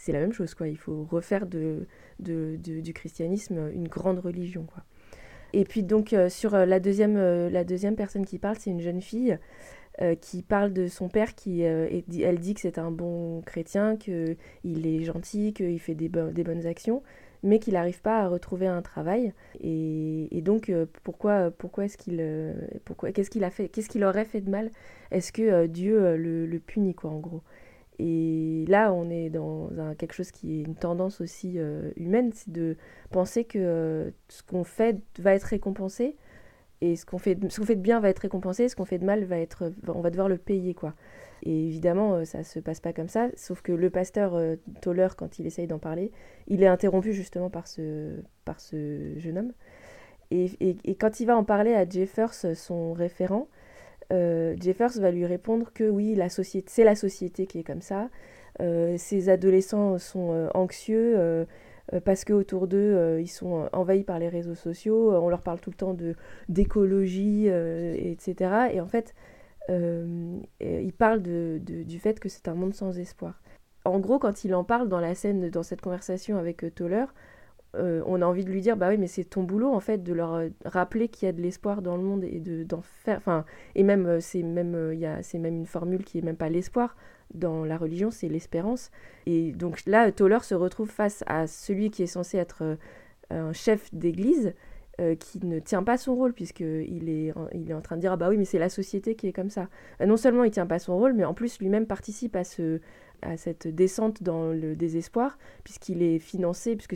la même chose, quoi. Il faut refaire du christianisme une grande religion, quoi. Et puis donc sur la deuxième personne qui parle, c'est une jeune fille qui parle de son père elle dit que c'est un bon chrétien, qu'il est gentil, qu'il fait des bonnes actions, mais qu'il n'arrive pas à retrouver un travail. Et donc qu'est-ce qu'il a fait, qu'est-ce qu'il aurait fait de mal? Est-ce que Dieu le punit, quoi, en gros? Et là, on est dans quelque chose qui est une tendance aussi humaine, c'est de penser que ce qu'on fait va être récompensé, et ce qu'on fait de bien va être récompensé, et ce qu'on fait de mal on va devoir le payer, quoi. Et évidemment, ça se passe pas comme ça, sauf que le pasteur Toller, quand il essaye d'en parler, il est interrompu justement par ce jeune homme. Et quand il va en parler à Jeffers, son référent, Jeffers va lui répondre que oui, c'est la société qui est comme ça. Ces adolescents sont anxieux parce qu'autour d'eux, ils sont envahis par les réseaux sociaux. On leur parle tout le temps d'écologie, etc. Et en fait, il parle du fait que c'est un monde sans espoir. En gros, quand il en parle dans la scène, dans cette conversation avec Toller, on a envie de lui dire, bah oui, mais c'est ton boulot, en fait, de leur rappeler qu'il y a de l'espoir dans le monde, et d'en faire, enfin, et même c'est même une formule qui est même pas l'espoir dans la religion, c'est l'espérance. Et donc là, Toller se retrouve face à celui qui est censé être un chef d'église qui ne tient pas son rôle, puisque il est en train de dire, ah bah oui, mais c'est la société qui est comme ça. Non seulement il tient pas son rôle, mais en plus lui-même participe à cette descente dans le désespoir, puisque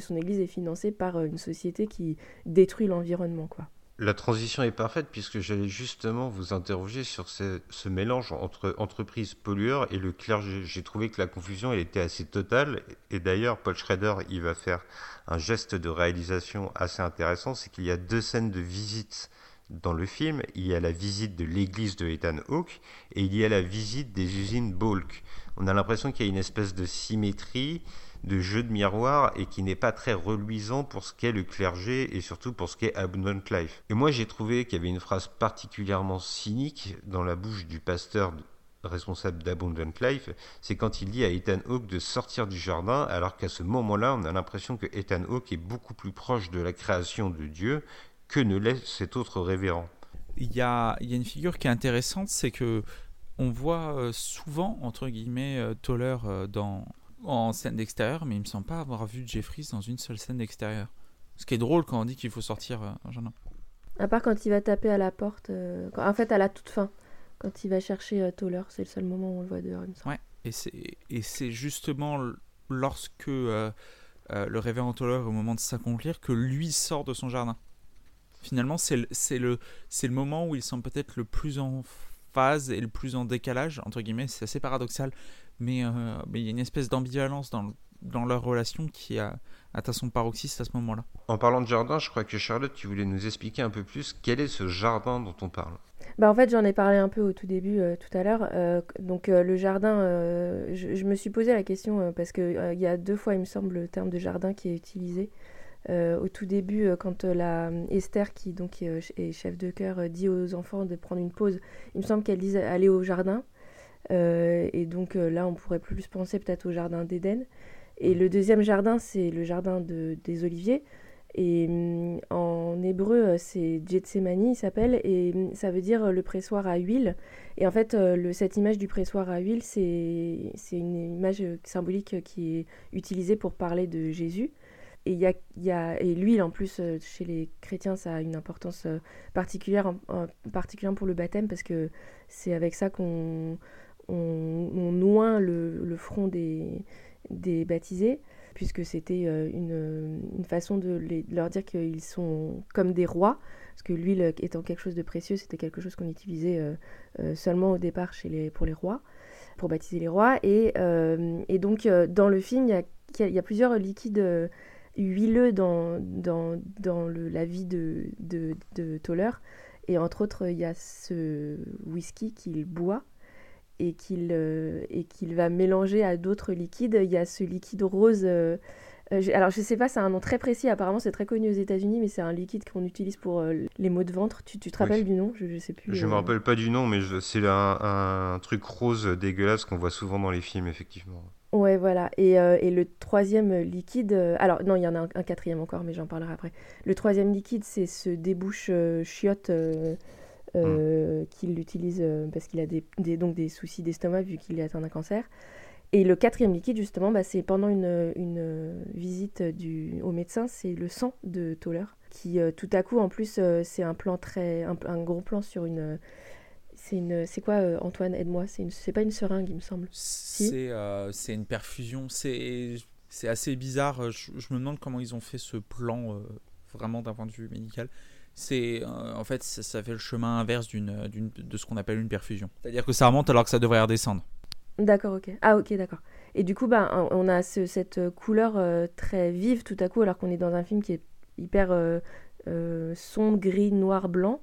son église est financée par une société qui détruit l'environnement, quoi. La transition est parfaite, puisque j'allais justement vous interroger sur ce mélange entre entreprise pollueur et le clergé. J'ai trouvé que la confusion était assez totale, et d'ailleurs Paul Schrader, il va faire un geste de réalisation assez intéressant, c'est qu'il y a deux scènes de visite dans le film. Il y a la visite de l'église de Ethan Hawke, et il y a la visite des usines Balk. On a l'impression qu'il y a une espèce de symétrie, de jeu de miroir, et qui n'est pas très reluisant pour ce qu'est le clergé, et surtout pour ce qu'est Abundant Life. Et moi, j'ai trouvé qu'il y avait une phrase particulièrement cynique dans la bouche du pasteur responsable d'Abundant Life, c'est quand il dit à Ethan Hawke de sortir du jardin, alors qu'à ce moment-là, on a l'impression que Ethan Hawke est beaucoup plus proche de la création de Dieu que ne l'est cet autre révérend. Il y a une figure qui est intéressante, c'est que on voit souvent, entre guillemets, Toller en scène d'extérieur, mais il ne me semble pas avoir vu Jeffries dans une seule scène d'extérieur. Ce qui est drôle quand on dit qu'il faut sortir un jardin. À part quand il va taper à la porte, en fait à la toute fin, quand il va chercher Toller, c'est le seul moment où on le voit dehors, il me semble. Ouais, et c'est justement lorsque le révérend Toller, au moment de s'accomplir, que lui sort de son jardin. Finalement, c'est le moment où il semble peut-être le plus en phase et le plus en décalage, entre guillemets, c'est assez paradoxal, mais il y a une espèce d'ambivalence dans leur relation qui a atteint son paroxysme à ce moment-là. En parlant de jardin, je crois que Charlotte, tu voulais nous expliquer un peu plus quel est ce jardin dont on parle. Bah en fait, j'en ai parlé un peu au tout début, tout à l'heure. Donc le jardin, je me suis posé la question parce qu'il y a deux fois, il me semble, le terme de jardin qui est utilisé. Au tout début, quand Esther, qui donc est chef de chœur, dit aux enfants de prendre une pause, il me semble qu'elle disait aller au jardin. Et donc là, on pourrait plus penser peut-être au jardin d'Éden. Et le deuxième jardin, c'est le jardin des Oliviers. Et en hébreu, c'est Gethsémani, il s'appelle, et ça veut dire le pressoir à huile. Et en fait, cette image du pressoir à huile, c'est une image symbolique qui est utilisée pour parler de Jésus. Et, et l'huile, en plus, chez les chrétiens, ça a une importance particulière, particulière pour le baptême, parce que c'est avec ça qu'on oint le front des baptisés, puisque c'était une façon de leur dire qu'ils sont comme des rois, parce que l'huile étant quelque chose de précieux, c'était quelque chose qu'on utilisait seulement au départ pour les rois. pour baptiser les rois. Et donc, dans le film, il y a plusieurs liquides huileux dans la vie de Toller. Et entre autres, il y a ce whisky qu'il boit et qu'il va mélanger à d'autres liquides. Il y a ce liquide rose... alors, je sais pas, c'est un nom très précis. Apparemment, c'est très connu aux États-Unis, mais c'est un liquide qu'on utilise pour les maux de ventre. Tu te rappelles du nom ? Je sais plus. Je me rappelle pas du nom, mais c'est un truc rose dégueulasse qu'on voit souvent dans les films, effectivement. Ouais, voilà. Et le troisième liquide... alors, non, il y en a un quatrième encore, mais j'en parlerai après. Le troisième liquide, c'est ce débouche-chiotte qu'il utilise parce qu'il a des soucis d'estomac vu qu'il est atteint d'un cancer. Et le quatrième liquide, justement, c'est pendant une visite au médecin, c'est le sang de Toller, qui tout à coup, en plus, c'est un plan très... un gros plan sur une... c'est quoi, Antoine, aide-moi, c'est pas une seringue, il me semble. C'est une perfusion, c'est assez bizarre. Je me demande comment ils ont fait ce plan, vraiment d'un point de vue médical. C'est en fait, ça fait le chemin inverse de ce qu'on appelle une perfusion. C'est-à-dire que ça remonte alors que ça devrait redescendre. D'accord, ok. Ah, ok, d'accord. Et du coup, on a cette couleur très vive tout à coup, alors qu'on est dans un film qui est hyper sombre, gris, noir, blanc.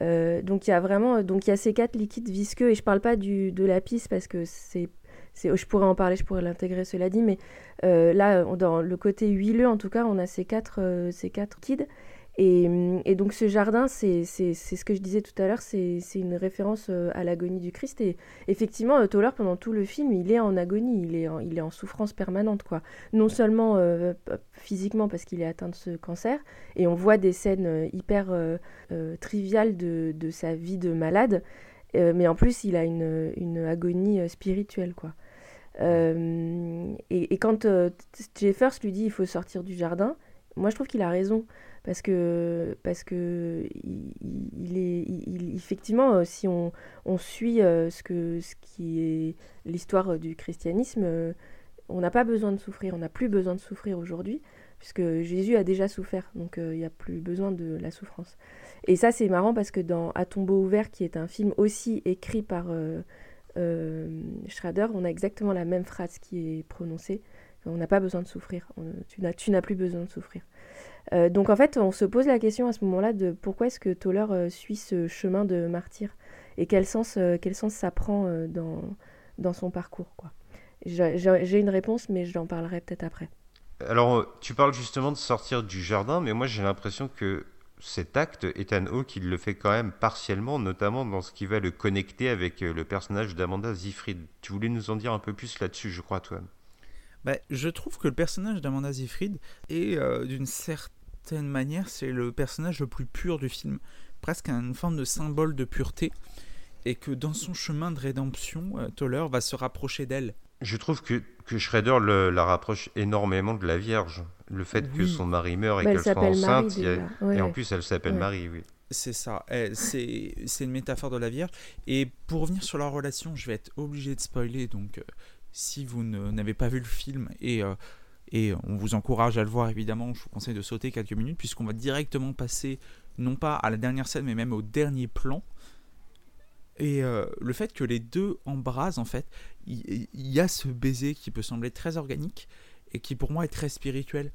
Donc, il y a vraiment... Donc, il y a ces quatre liquides visqueux, et je parle pas de la pisse, parce que je pourrais en parler, je pourrais l'intégrer, cela dit, mais là, dans le côté huileux, en tout cas, on a ces quatre liquides. Et donc ce jardin, c'est ce que je disais tout à l'heure, c'est une référence à l'agonie du Christ. Et effectivement, Toller, pendant tout le film, il est en agonie, il est en souffrance permanente, quoi. Non seulement physiquement parce qu'il est atteint de ce cancer, et on voit des scènes hyper triviales de sa vie de malade, mais en plus il a une agonie spirituelle, quoi. Et quand Jeffers lui dit il faut sortir du jardin, moi je trouve qu'il a raison. Parce que il est effectivement, si on suit ce qui est l'histoire du christianisme, on n'a pas besoin de souffrir, on n'a plus besoin de souffrir aujourd'hui, puisque Jésus a déjà souffert, donc il n'y a plus besoin de la souffrance. Et ça, c'est marrant parce que dans À Tombeau Ouvert, qui est un film aussi écrit par Schrader, on a exactement la même phrase qui est prononcée. On n'a pas besoin de souffrir, tu n'as plus besoin de souffrir. Donc en fait, on se pose la question à ce moment-là de pourquoi est-ce que Toller suit ce chemin de martyr et quel sens ça prend dans son parcours, quoi. J'ai une réponse, mais j'en parlerai peut-être après. Alors, tu parles justement de sortir du jardin, mais moi j'ai l'impression que cet acte, Ethan Hawke, il le fait quand même partiellement, notamment dans ce qui va le connecter avec le personnage d'Amanda Seyfried. Tu voulais nous en dire un peu plus là-dessus, je crois, toi. Je trouve que le personnage d'Amanda Seyfried est, d'une certaine manière, c'est le personnage le plus pur du film. Presque une forme de symbole de pureté. Et que dans son chemin de rédemption, Toller va se rapprocher d'elle. Je trouve que Schrader la rapproche énormément de la Vierge. Le fait que son mari meurt et qu'elle soit enceinte. Et en plus, elle s'appelle Marie, oui. C'est ça. C'est une métaphore de la Vierge. Et pour revenir sur leur relation, je vais être obligé de spoiler, donc... Si vous n'avez pas vu le film, et on vous encourage à le voir évidemment, je vous conseille de sauter quelques minutes puisqu'on va directement passer, non pas à la dernière scène, mais même au dernier plan. Et le fait que les deux embrasent, en fait, il y a ce baiser qui peut sembler très organique et qui pour moi est très spirituel.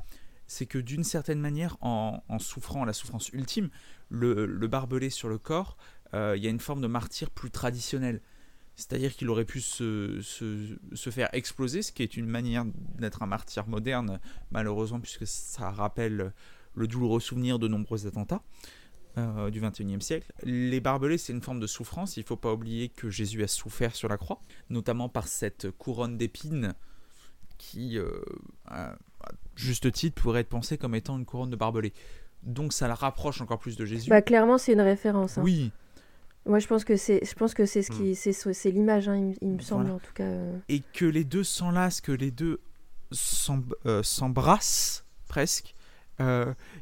C'est que d'une certaine manière, en souffrant la souffrance ultime, le barbelé sur le corps, il y a une forme de martyr plus traditionnelle. C'est-à-dire qu'il aurait pu se faire exploser, ce qui est une manière d'être un martyr moderne, malheureusement, puisque ça rappelle le douloureux souvenir de nombreux attentats du XXIe siècle. Les barbelés, c'est une forme de souffrance. Il ne faut pas oublier que Jésus a souffert sur la croix, notamment par cette couronne d'épines qui, à juste titre, pourrait être pensée comme étant une couronne de barbelés. Donc ça la rapproche encore plus de Jésus. Clairement, c'est une référence. Hein. Oui. Moi, je pense que c'est ce qui, c'est l'image, hein, il me semble, en tout cas. Et que les deux s'enlacent, que les deux s'embrassent presque.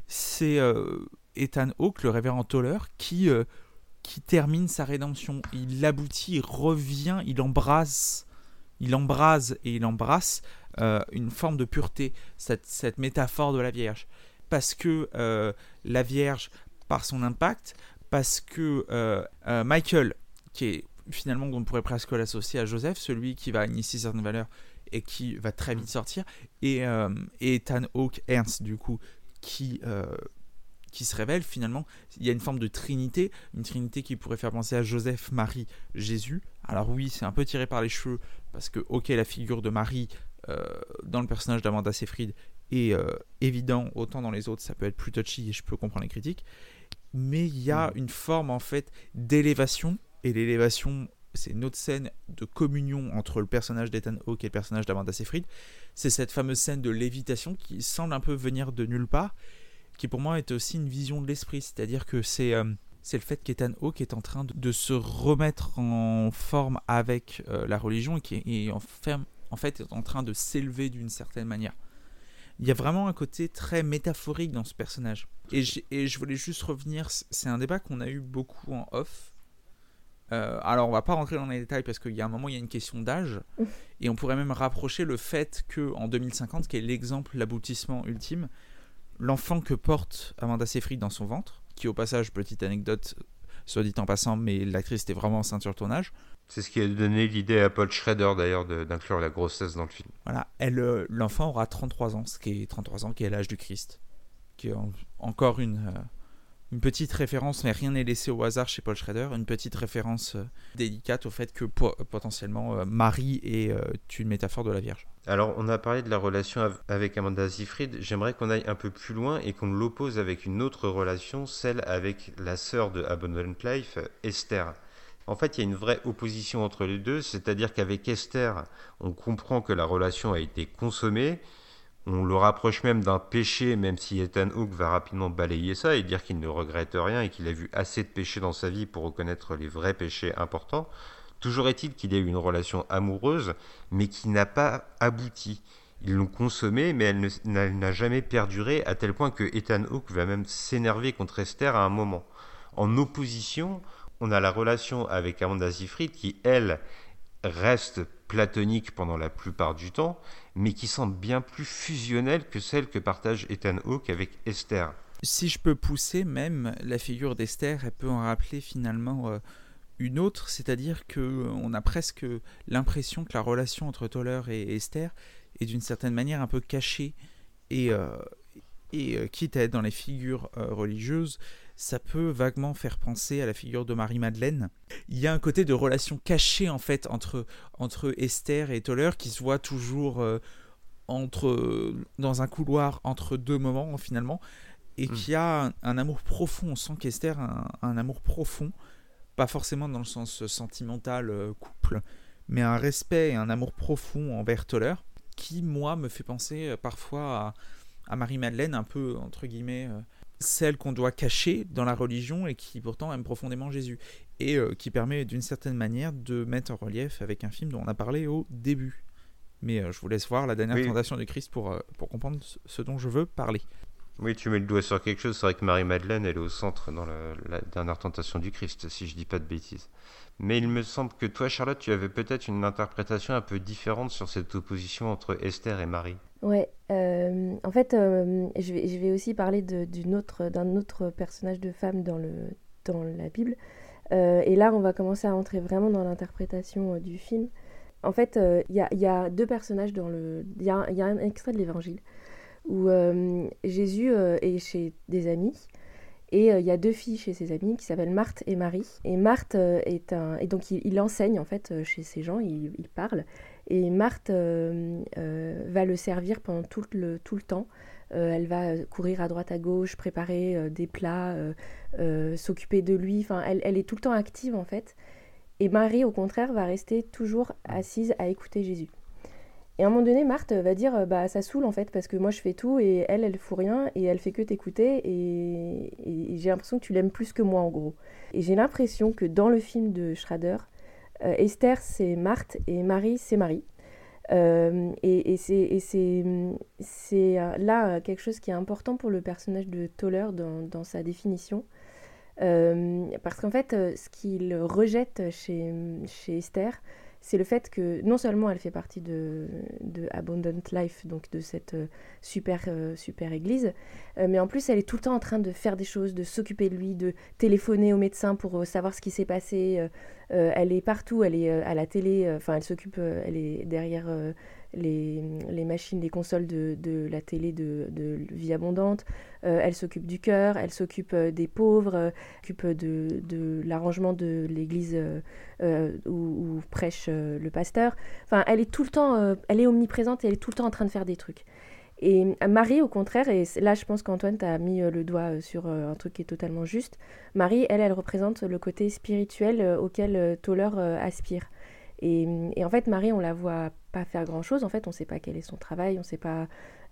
C'est Ethan Hawke, le révérend Toller, qui termine sa rédemption. Il aboutit, il revient, il embrase une forme de pureté, cette métaphore de la Vierge, parce que la Vierge, par son impact. Parce que Michael, qui est finalement qu'on pourrait presque l'associer à Joseph, celui qui va initier certaines valeurs et qui va très vite sortir, et Ethan Hawke, Ernst du coup, qui se révèle finalement. Il y a une forme de trinité, une trinité qui pourrait faire penser à Joseph, Marie, Jésus. Alors oui, c'est un peu tiré par les cheveux parce que ok, la figure de Marie dans le personnage d'Amanda Seyfried est évident, autant dans les autres ça peut être plus touchy et je peux comprendre les critiques, mais il y a une forme en fait d'élévation, et l'élévation c'est une autre scène de communion entre le personnage d'Ethan Hawke et le personnage d'Amanda Seyfried. C'est cette fameuse scène de lévitation qui semble un peu venir de nulle part, qui pour moi est aussi une vision de l'esprit, c'est-à-dire que c'est le fait qu'Ethan Hawke est en train de se remettre en forme avec la religion et qui est en fait est en train de s'élever d'une certaine manière. Il y a vraiment un côté très métaphorique dans ce personnage. Et je voulais juste revenir, c'est un débat qu'on a eu beaucoup en off. Alors on va pas rentrer dans les détails parce qu'il y a un moment il y a une question d'âge, et on pourrait même rapprocher le fait qu'en 2050, qui est l'exemple, l'aboutissement ultime, l'enfant que porte Amanda Seyfried dans son ventre, qui au passage, petite anecdote soit dit en passant, mais l'actrice était vraiment enceinte sur le tournage. C'est ce qui a donné l'idée à Paul Schrader d'ailleurs d'inclure la grossesse dans le film. Voilà, l'enfant aura 33 ans, ce qui est 33 ans, qui est l'âge du Christ, qui est encore une petite référence, mais rien n'est laissé au hasard chez Paul Schrader, une petite référence délicate au fait que potentiellement Marie est une métaphore de la Vierge. Alors on a parlé de la relation avec Amanda Seyfried, j'aimerais qu'on aille un peu plus loin et qu'on l'oppose avec une autre relation, celle avec la sœur de Abundant Life, Esther. En fait il y a une vraie opposition entre les deux, c'est-à-dire qu'avec Esther on comprend que la relation a été consommée. On le rapproche même d'un péché, même si Ethan Hawke va rapidement balayer ça et dire qu'il ne regrette rien et qu'il a vu assez de péchés dans sa vie pour reconnaître les vrais péchés importants. Toujours est-il qu'il a eu une relation amoureuse, mais qui n'a pas abouti. Ils l'ont consommée, mais elle n'a jamais perduré, à tel point que Ethan Hawke va même s'énerver contre Esther à un moment. En opposition, on a la relation avec Amanda Seyfried qui, elle, reste platonique pendant la plupart du temps, mais qui semble bien plus fusionnelle que celle que partage Ethan Hawke avec Esther. Si je peux pousser, même la figure d'Esther, elle peut en rappeler finalement une autre, c'est-à-dire qu'on a presque l'impression que la relation entre Toller et Esther est d'une certaine manière un peu cachée, et quitte à être dans les figures religieuses, ça peut vaguement faire penser à la figure de Marie-Madeleine. Il y a un côté de relation cachée en fait entre Esther et Toller qui se voit toujours dans un couloir entre deux moments finalement, et qui a un amour profond. On sent qu'Esther a un amour profond, pas forcément dans le sens sentimental couple, mais un respect et un amour profond envers Toller qui, moi, me fait penser parfois à Marie-Madeleine, un peu entre guillemets... celle qu'on doit cacher dans la religion et qui pourtant aime profondément Jésus, et qui permet d'une certaine manière de mettre en relief avec un film dont on a parlé au début. Mais je vous laisse voir La dernière tentation du Christ pour comprendre ce dont je veux parler. Oui, tu mets le doigt sur quelque chose, c'est vrai que Marie-Madeleine elle est au centre dans la dernière tentation du Christ, si je dis pas de bêtises. Mais il me semble que toi, Charlotte, tu avais peut-être une interprétation un peu différente sur cette opposition entre Esther et Marie. Ouais, en fait, je vais aussi parler d'un autre personnage de femme dans la Bible. Et là, on va commencer à entrer vraiment dans l'interprétation du film. En fait, il y a deux personnages dans le... Il y a un extrait de l'Évangile où Jésus est chez des amis. Et il y a deux filles chez ses amis qui s'appellent Marthe et Marie. Et Marthe et donc il enseigne en fait chez ces gens, il parle. Et Marthe va le servir pendant tout le temps. Elle va courir à droite à gauche, préparer des plats, s'occuper de lui. Enfin, elle est tout le temps active en fait. Et Marie, au contraire, va rester toujours assise à écouter Jésus. Et à un moment donné, Marthe va dire « bah ça saoule en fait, parce que moi je fais tout et elle fout rien et elle fait que t'écouter et j'ai l'impression que tu l'aimes plus que moi en gros ». Et j'ai l'impression que dans le film de Schrader, Esther c'est Marthe et Marie c'est Marie. Et c'est là quelque chose qui est important pour le personnage de Toller dans sa définition. Parce qu'en fait, ce qu'il rejette chez Esther, c'est le fait que non seulement elle fait partie de Abundant Life, donc de cette super église, mais en plus elle est tout le temps en train de faire des choses, de s'occuper de lui, de téléphoner au médecin pour savoir ce qui s'est passé. Elle est partout, elle est à la télé, enfin elle s'occupe, elle est derrière les machines, les consoles de la télé de Vie Abondante. Elle s'occupe du chœur, elle s'occupe des pauvres, s'occupe de l'arrangement de l'église où prêche le pasteur. Enfin, elle est tout le temps, elle est omniprésente et elle est tout le temps en train de faire des trucs. Et Marie, au contraire, et là je pense qu'Antoine t'a mis le doigt sur un truc qui est totalement juste, Marie, elle représente le côté spirituel auquel Thaler aspire. Et en fait, Marie, on la voit pas faire grand-chose. En fait, on sait pas quel est son travail, on sait pas...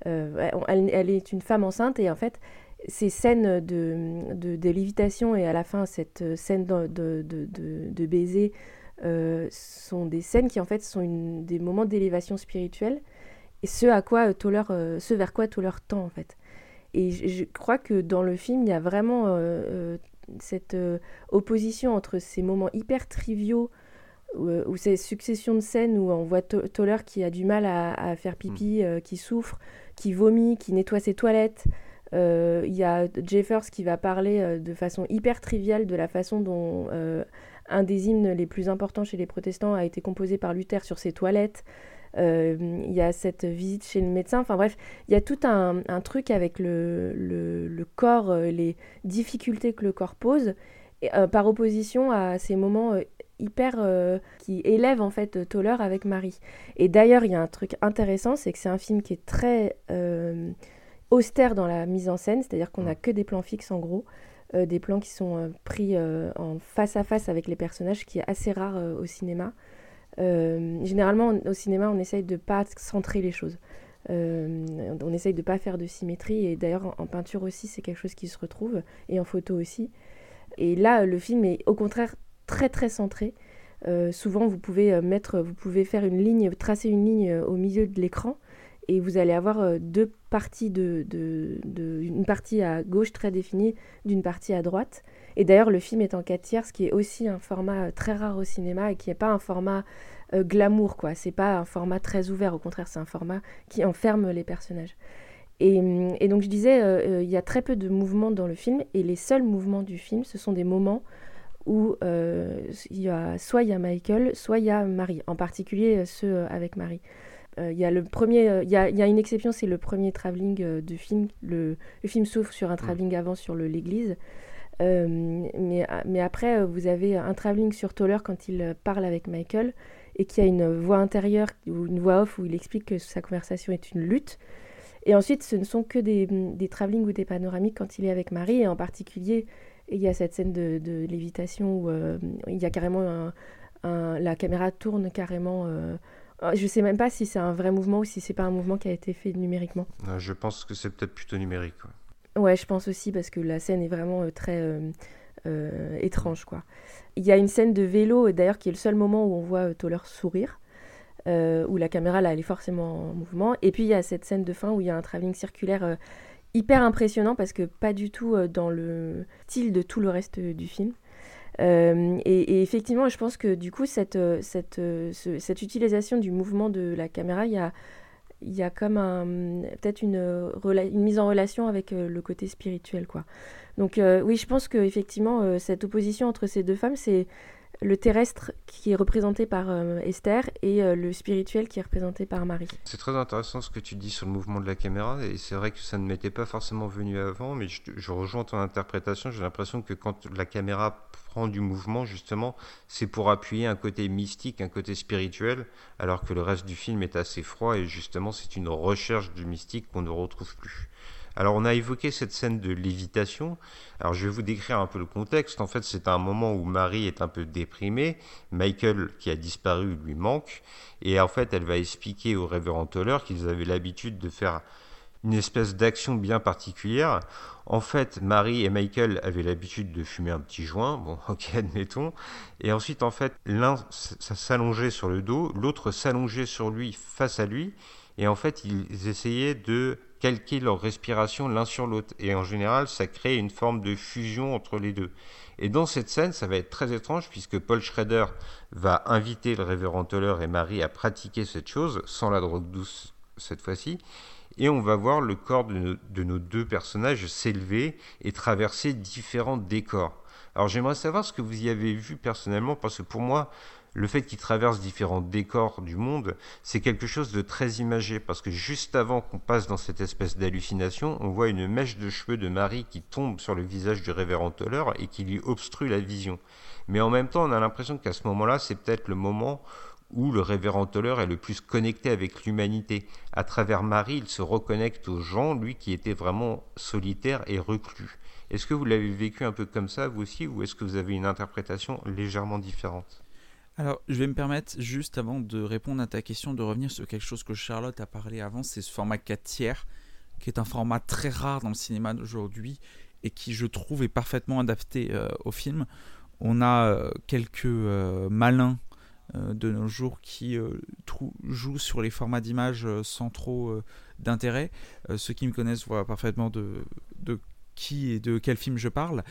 elle est une femme enceinte et en fait, ces scènes de lévitation et à la fin, cette scène de baiser sont des scènes qui en fait sont des moments d'élévation spirituelle et ce vers quoi Thaler tend en fait. Et je crois que dans le film, il y a vraiment cette opposition entre ces moments hyper triviaux ou ces successions de scènes où on voit Thaler qui a du mal à faire pipi, qui souffre, qui vomit, qui nettoie ses toilettes. Y a Jeffers qui va parler de façon hyper triviale de la façon dont un des hymnes les plus importants chez les protestants a été composé par Luther sur ses toilettes. Il y a cette visite chez le médecin. Enfin bref, il y a tout un truc avec le corps, les difficultés que le corps pose, et, par opposition à ces moments qui élève en fait Thaler avec Marie. Et d'ailleurs, il y a un truc intéressant, c'est que c'est un film qui est très austère dans la mise en scène, c'est-à-dire qu'on n'a que des plans fixes en gros, des plans qui sont pris en face à face avec les personnages, ce qui est assez rare au cinéma. Généralement, au cinéma, on essaye de ne pas centrer les choses. On essaye de ne pas faire de symétrie, et d'ailleurs en peinture aussi, c'est quelque chose qui se retrouve, et en photo aussi. Et là, le film est au contraire très très centré. Souvent vous pouvez faire tracer une ligne au milieu de l'écran et vous allez avoir deux parties une partie à gauche très définie d'une partie à droite. Et d'ailleurs le film est en 4/3, ce qui est aussi un format très rare au cinéma et qui n'est pas un format glamour quoi. C'est pas un format très ouvert, au contraire c'est un format qui enferme les personnages. Et donc je disais, il y a très peu de mouvements dans le film et les seuls mouvements du film ce sont des moments où soit il y a Michael, soit il y a Marie, en particulier ceux avec Marie. Il y a le premier, il y a une exception, c'est le premier travelling du film. Le film s'ouvre sur un travelling avant sur l'église, mais après vous avez un travelling sur Thaler quand il parle avec Michael et qu'il y a une voix intérieure ou une voix off où il explique que sa conversation est une lutte. Et ensuite, ce ne sont que des travellings ou des panoramiques quand il est avec Marie et en particulier. Et il y a cette scène de lévitation où il y a carrément la caméra tourne carrément. Je ne sais même pas si c'est un vrai mouvement ou si ce n'est pas un mouvement qui a été fait numériquement. Je pense que c'est peut-être plutôt numérique. Ouais, je pense aussi parce que la scène est vraiment très étrange, quoi. Il y a une scène de vélo, d'ailleurs, qui est le seul moment où on voit Thaler sourire, où la caméra, là, elle est forcément en mouvement. Et puis, il y a cette scène de fin où il y a un travelling circulaire hyper impressionnant parce que pas du tout dans le style de tout le reste du film. Et effectivement, je pense que du coup, cette utilisation du mouvement de la caméra, il y a comme peut-être une mise en relation avec le côté spirituel, quoi. Donc oui, je pense qu'effectivement, cette opposition entre ces deux femmes, c'est le terrestre qui est représenté par Esther et le spirituel qui est représenté par Marie. C'est très intéressant ce que tu dis sur le mouvement de la caméra et c'est vrai que ça ne m'était pas forcément venu avant, mais je rejoins ton interprétation. J'ai l'impression que quand la caméra prend du mouvement, justement, c'est pour appuyer un côté mystique, un côté spirituel, alors que le reste du film est assez froid et justement c'est une recherche du mystique qu'on ne retrouve plus. Alors on a évoqué cette scène de lévitation, alors je vais vous décrire un peu le contexte. En fait c'est un moment où Marie est un peu déprimée, Michael qui a disparu lui manque, et en fait elle va expliquer au révérend Thaler qu'ils avaient l'habitude de faire une espèce d'action bien particulière. En fait Marie et Michael avaient l'habitude de fumer un petit joint, bon ok admettons, et ensuite en fait l'un s'allongeait sur le dos, l'autre s'allongeait sur lui, face à lui, et en fait ils essayaient de calquer leur respiration l'un sur l'autre. Et en général, ça crée une forme de fusion entre les deux. Et dans cette scène, ça va être très étrange puisque Paul Schrader va inviter le révérend Toller et Marie à pratiquer cette chose, sans la drogue douce cette fois-ci. Et on va voir le corps de nos deux personnages s'élever et traverser différents décors. Alors j'aimerais savoir ce que vous y avez vu personnellement, parce que pour moi, le fait qu'ils traversent différents décors du monde, c'est quelque chose de très imagé, parce que juste avant qu'on passe dans cette espèce d'hallucination, on voit une mèche de cheveux de Marie qui tombe sur le visage du révérend Toller et qui lui obstrue la vision. Mais en même temps, on a l'impression qu'à ce moment-là, c'est peut-être le moment où le révérend Toller est le plus connecté avec l'humanité. À travers Marie, il se reconnecte aux gens, lui qui était vraiment solitaire et reclus. Est-ce que vous l'avez vécu un peu comme ça, vous aussi, ou est-ce que vous avez une interprétation légèrement différente ? Alors, je vais me permettre, juste avant de répondre à ta question, de revenir sur quelque chose que Charlotte a parlé avant, c'est ce format 4/3, qui est un format très rare dans le cinéma d'aujourd'hui et qui, je trouve, est parfaitement adapté au film. On a quelques malins de nos jours qui jouent sur les formats d'images sans trop d'intérêt. Ceux qui me connaissent voient parfaitement de qui et de quel film je parle.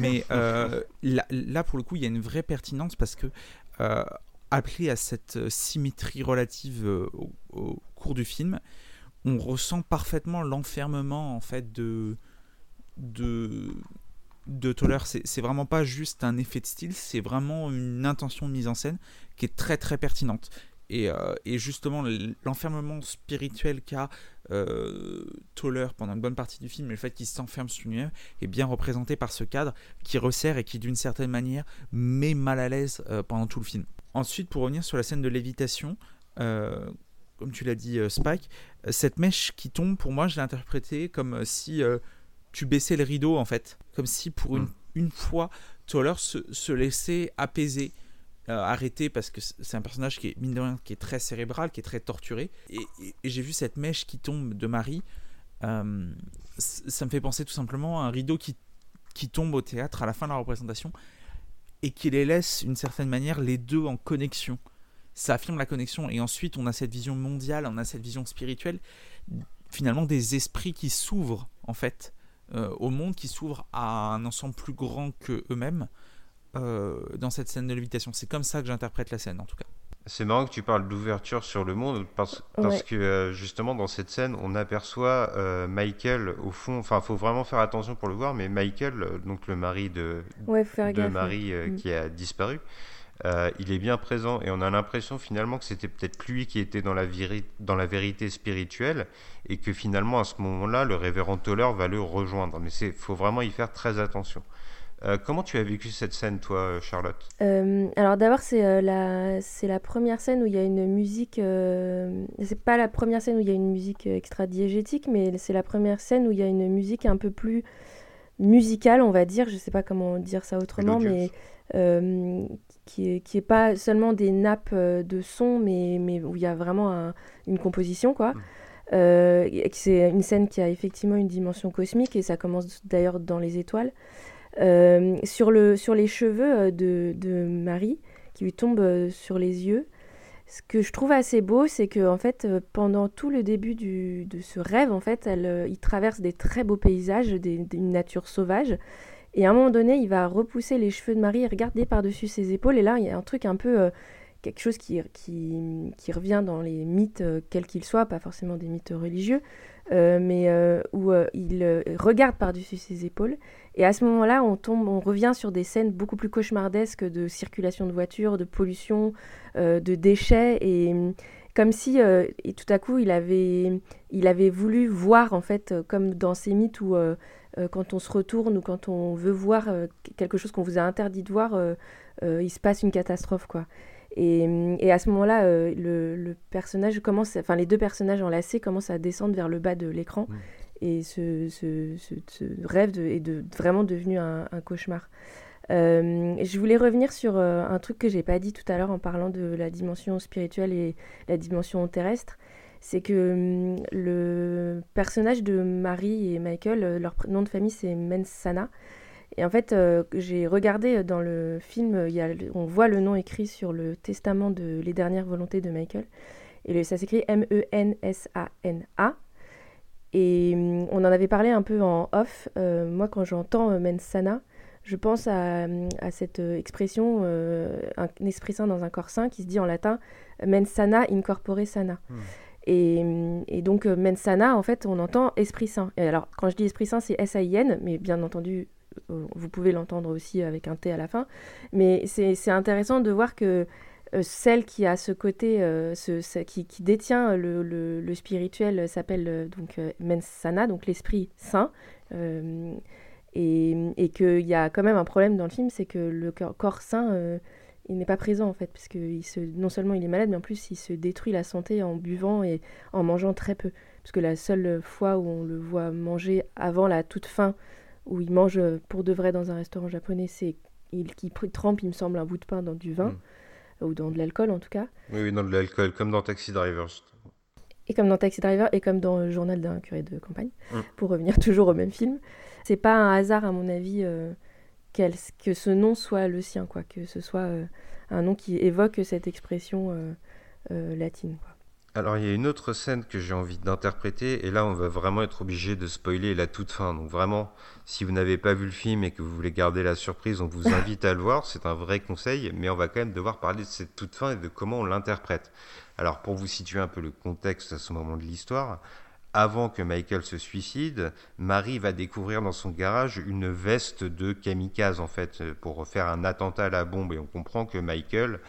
Mais là, pour le coup, il y a une vraie pertinence parce que appelé à cette symétrie relative au cours du film, on ressent parfaitement l'enfermement en fait de Toller. C'est vraiment pas juste un effet de style, c'est vraiment une intention de mise en scène qui est très très pertinente. Et justement, l'enfermement spirituel qu'a Toller pendant une bonne partie du film, et le fait qu'il s'enferme sur lui-même, est bien représenté par ce cadre qui resserre et qui, d'une certaine manière, met mal à l'aise pendant tout le film. Ensuite, pour revenir sur la scène de lévitation, comme tu l'as dit, Spike, cette mèche qui tombe, pour moi, je l'ai interprétée comme si tu baissais le rideau, en fait. Comme si, pour une fois, Toller se laissait apaiser. Arrêté parce que c'est un personnage qui est, mine de rien, qui est très cérébral, qui est très torturé, et j'ai vu cette mèche qui tombe de Marie, ça me fait penser tout simplement à un rideau qui tombe au théâtre à la fin de la représentation et qui les laisse d'une certaine manière les deux en connexion. Ça affirme la connexion, et ensuite on a cette vision mondiale, on a cette vision spirituelle finalement des esprits qui s'ouvrent en fait au monde, qui s'ouvrent à un ensemble plus grand que eux-mêmes. Dans cette scène de lévitation. C'est comme ça que j'interprète la scène, en tout cas. C'est marrant que tu parles d'ouverture sur le monde, parce que justement dans cette scène on aperçoit Michael au fond, enfin il faut vraiment faire attention pour le voir, mais Michael, donc le mari de Marie qui a disparu, il est bien présent, et on a l'impression finalement que c'était peut-être lui qui était dans la vérité spirituelle, et que finalement à ce moment-là le révérend Toller va le rejoindre, mais il faut vraiment y faire très attention. Comment tu as vécu cette scène, toi, Charlotte ? Alors d'abord, c'est la première scène où il y a une musique... c'est pas la première scène où il y a une musique extra-diégétique, mais c'est la première scène où il y a une musique un peu plus musicale, on va dire. Je sais pas comment dire ça autrement, mais qui est pas seulement des nappes de son, mais où il y a vraiment une composition, quoi. C'est une scène qui a effectivement une dimension cosmique, et ça commence d'ailleurs dans les étoiles. Sur les cheveux de Marie qui lui tombent sur les yeux, ce que je trouve assez beau, c'est que en fait pendant tout le début de ce rêve, en fait il traverse des très beaux paysages, une nature sauvage, et à un moment donné il va repousser les cheveux de Marie et regarder par-dessus ses épaules, et là il y a un truc un peu quelque chose qui revient dans les mythes, quels qu'ils soient, pas forcément des mythes religieux, mais où il regarde par-dessus ses épaules. Et à ce moment-là, on revient sur des scènes beaucoup plus cauchemardesques de circulation de voitures, de pollution, de déchets, et comme si, et tout à coup, il avait voulu voir, en fait, comme dans ces mythes où quand on se retourne ou quand on veut voir quelque chose qu'on vous a interdit de voir, il se passe une catastrophe, quoi. Et à ce moment-là, le personnage commence, enfin les deux personnages enlacés commencent à descendre vers le bas de l'écran. Mmh. Et ce rêve est vraiment devenu un cauchemar. Je voulais revenir sur un truc que je n'ai pas dit tout à l'heure en parlant de la dimension spirituelle et la dimension terrestre. C'est que le personnage de Marie et Michael, leur nom de famille c'est Mensana. Et en fait, j'ai regardé dans le film, on voit le nom écrit sur le testament de Les Dernières Volontés de Michael. Et ça s'écrit M-E-N-S-A-N-A. Et on en avait parlé un peu en off. Moi, quand j'entends mens sana, je pense à cette expression, un esprit sain dans un corps sain, qui se dit en latin mens sana incorpore sana. Et donc mens sana, en fait, on entend esprit sain. Et alors, quand je dis esprit sain, c'est S-A-I-N, mais bien entendu, vous pouvez l'entendre aussi avec un T à la fin. Mais c'est intéressant de voir que celle qui a ce côté, qui détient le spirituel s'appelle donc mens sana, donc l'esprit sain. Et qu'il y a quand même un problème dans le film, c'est que le corps sain, il n'est pas présent en fait, parce que non seulement il est malade, mais en plus il se détruit la santé en buvant et en mangeant très peu. Parce que la seule fois où on le voit manger avant la toute fin, où il mange pour de vrai dans un restaurant japonais, c'est qu'il trempe, il me semble, un bout de pain dans du vin, ou dans de l'alcool en tout cas. Oui, dans de l'alcool, comme dans Taxi Driver. Et comme dans Taxi Driver et comme dans Journal d'un curé de campagne, pour revenir toujours au même film. C'est pas un hasard, à mon avis, que ce nom soit le sien, quoi, que ce soit un nom qui évoque cette expression latine, quoi. Alors, il y a une autre scène que j'ai envie d'interpréter, et là, on va vraiment être obligé de spoiler la toute fin. Donc vraiment, si vous n'avez pas vu le film et que vous voulez garder la surprise, on vous invite à le voir, c'est un vrai conseil, mais on va quand même devoir parler de cette toute fin et de comment on l'interprète. Alors, pour vous situer un peu le contexte à ce moment de l'histoire, avant que Michael se suicide, Marie va découvrir dans son garage une veste de kamikaze, en fait, pour faire un attentat à la bombe, et on comprend que Michael...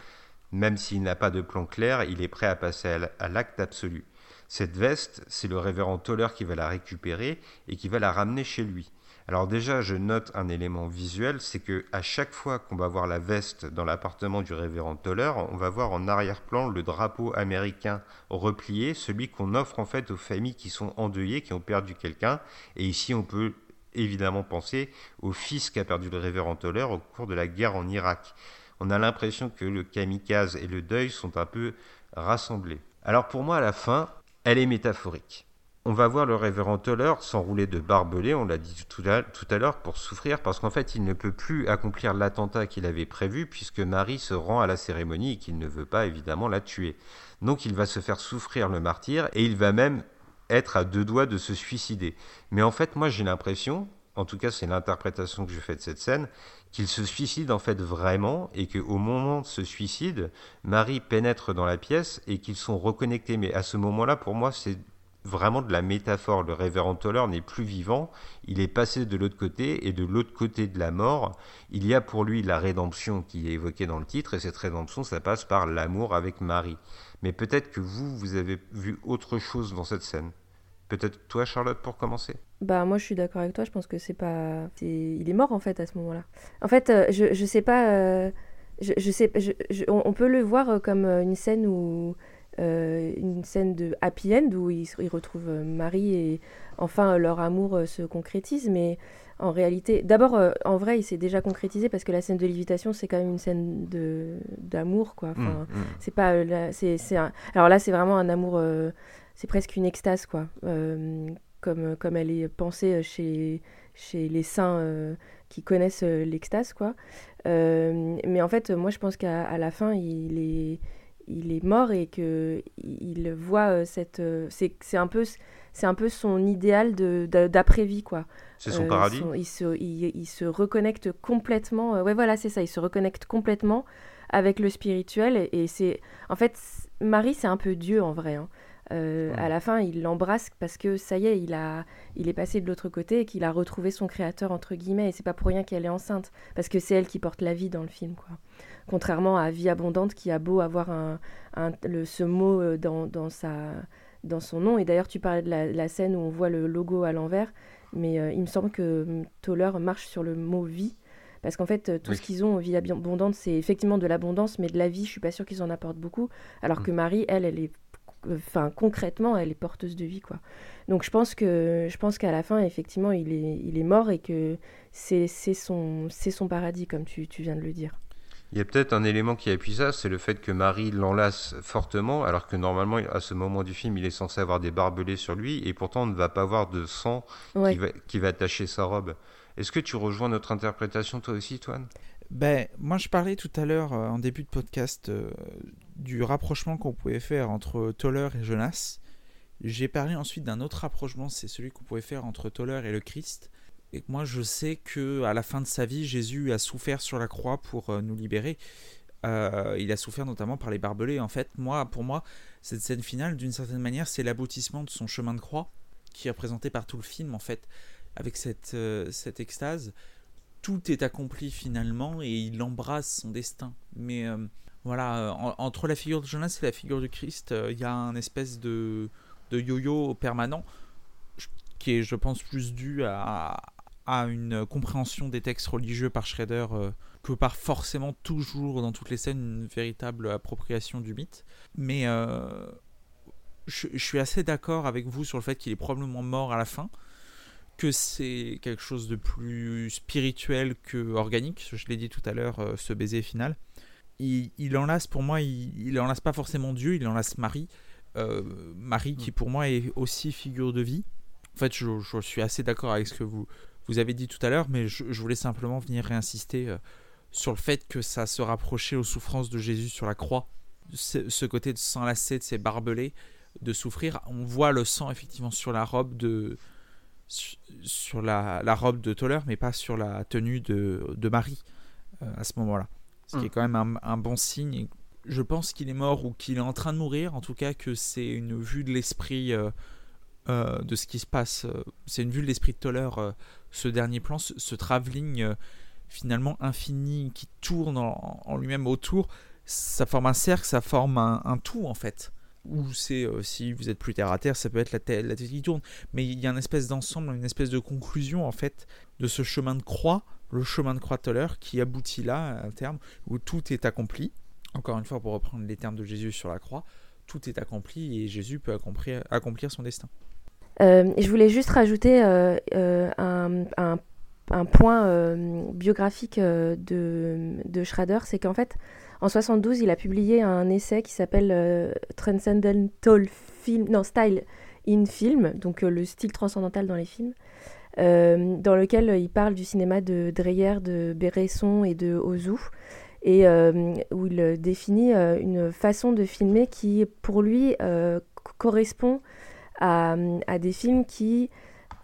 Même s'il n'a pas de plan clair, il est prêt à passer à l'acte absolu. Cette veste, c'est le révérend Toller qui va la récupérer et qui va la ramener chez lui. Alors déjà, je note un élément visuel, c'est qu'à chaque fois qu'on va voir la veste dans l'appartement du révérend Toller, on va voir en arrière-plan le drapeau américain replié, celui qu'on offre en fait aux familles qui sont endeuillées, qui ont perdu quelqu'un. Et ici, on peut évidemment penser au fils qu'a perdu le révérend Toller au cours de la guerre en Irak. On a l'impression que le kamikaze et le deuil sont un peu rassemblés. Alors pour moi, à la fin, elle est métaphorique. On va voir le révérend Toller s'enrouler de barbelés, on l'a dit tout à l'heure, pour souffrir, parce qu'en fait, il ne peut plus accomplir l'attentat qu'il avait prévu, puisque Marie se rend à la cérémonie et qu'il ne veut pas, évidemment, la tuer. Donc il va se faire souffrir, le martyr, et il va même être à deux doigts de se suicider. Mais en fait, moi, j'ai l'impression... En tout cas, c'est l'interprétation que je fais de cette scène, qu'il se suicide en fait vraiment et qu'au moment de ce suicide, Marie pénètre dans la pièce et qu'ils sont reconnectés. Mais à ce moment-là, pour moi, c'est vraiment de la métaphore. Le révérend Toller n'est plus vivant, il est passé de l'autre côté et de l'autre côté de la mort. Il y a pour lui la rédemption qui est évoquée dans le titre et cette rédemption, ça passe par l'amour avec Marie. Mais peut-être que vous avez vu autre chose dans cette scène. Peut-être toi, Charlotte, pour commencer. Bah moi, je suis d'accord avec toi. Je pense que c'est pas, il est mort en fait à ce moment-là. En fait, je sais pas. On peut le voir comme une scène où une scène de happy end où ils retrouvent Marie et enfin leur amour se concrétise. Mais en réalité, d'abord en vrai, il s'est déjà concrétisé parce que la scène de lévitation, c'est quand même une scène d'amour, quoi. Enfin, c'est pas, alors là, c'est vraiment un amour. C'est presque une extase, quoi, comme elle est pensée chez les saints qui connaissent l'extase, quoi. Mais en fait, moi, je pense qu'à la fin, il est mort et qu'il voit cette... C'est un peu son idéal d'après-vie, quoi. C'est son paradis. Il se reconnecte complètement... Ouais, voilà, c'est ça. Il se reconnecte complètement avec le spirituel. Et c'est... En fait, Marie, c'est un peu Dieu, en vrai, hein. À la fin, il l'embrasse parce que ça y est, il est passé de l'autre côté et qu'il a retrouvé son créateur, entre guillemets, et c'est pas pour rien qu'elle est enceinte, parce que c'est elle qui porte la vie dans le film, quoi. Contrairement à Vie abondante, qui a beau avoir ce mot dans son nom, et d'ailleurs tu parlais de la scène où on voit le logo à l'envers, mais il me semble que Toller marche sur le mot vie, parce qu'en fait, tout ce qu'ils ont, Vie abondante, c'est effectivement de l'abondance, mais de la vie, je suis pas sûre qu'ils en apportent beaucoup, alors que Marie, elle est... Enfin, concrètement, elle est porteuse de vie, quoi. Donc, je pense qu'à la fin, effectivement, il est mort et que c'est son paradis, comme tu viens de le dire. Il y a peut-être un élément qui appuie ça, c'est le fait que Marie l'enlace fortement, alors que normalement, à ce moment du film, il est censé avoir des barbelés sur lui, et pourtant, on ne va pas voir de sang qui va attacher sa robe. Est-ce que tu rejoins notre interprétation, toi aussi, Toine ? Ben, moi, je parlais tout à l'heure, en début de podcast, du rapprochement qu'on pouvait faire entre Toller et Jonas, J'ai parlé ensuite d'un autre rapprochement, c'est celui qu'on pouvait faire entre Tauler et le Christ. Et moi, je sais qu'à la fin de sa vie, Jésus a souffert sur la croix pour nous libérer. Il a souffert notamment par les barbelés. En fait, pour moi, cette scène finale, d'une certaine manière, c'est l'aboutissement de son chemin de croix, qui est représenté par tout le film, en fait, avec cette extase. Tout est accompli finalement et il embrasse son destin. Mais entre la figure de Jonas et la figure du Christ, il y a un espèce de yo-yo permanent qui est, je pense, plus dû à une compréhension des textes religieux par Schrader que par forcément toujours dans toutes les scènes une véritable appropriation du mythe. Mais je suis assez d'accord avec vous sur le fait qu'il est probablement mort à la fin, que c'est quelque chose de plus spirituel que organique. Je l'ai dit tout à l'heure, ce baiser final. Il enlace, pour moi, il enlace pas forcément Dieu, il enlace Marie. Marie qui, pour moi, est aussi figure de vie. En fait, je suis assez d'accord avec ce que vous avez dit tout à l'heure, mais je voulais simplement venir réinsister sur le fait que ça se rapprochait aux souffrances de Jésus sur la croix. Ce côté de s'enlacer, de ses barbelés, de souffrir. On voit le sang, effectivement, sur la robe de... sur la robe de Tauler, mais pas sur la tenue de Marie à ce moment-là, ce qui est quand même un bon signe. Je pense qu'il est mort ou qu'il est en train de mourir, en tout cas que c'est une vue de l'esprit de ce qui se passe, c'est une vue de l'esprit de Tauler, ce dernier plan, ce travelling finalement infini qui tourne en lui-même autour. Ça forme un cercle, ça forme un tout en fait. Ou c'est, si vous êtes plus terre à terre, ça peut être la tête qui tourne. Mais il y a une espèce d'ensemble, une espèce de conclusion en fait de ce chemin de croix, le chemin de croix de Tauler, qui aboutit là à un terme où tout est accompli. Encore une fois, pour reprendre les termes de Jésus sur la croix, tout est accompli et Jésus peut accomplir son destin. Je voulais juste rajouter un point biographique de Schrader, c'est qu'en fait, en 1972, il a publié un essai qui s'appelle Transcendental Film, non, Style in Film, donc le style transcendantal dans les films, dans lequel il parle du cinéma de Dreyer, de Bresson et de Ozu, et où il définit une façon de filmer qui, pour lui, correspond à des films qui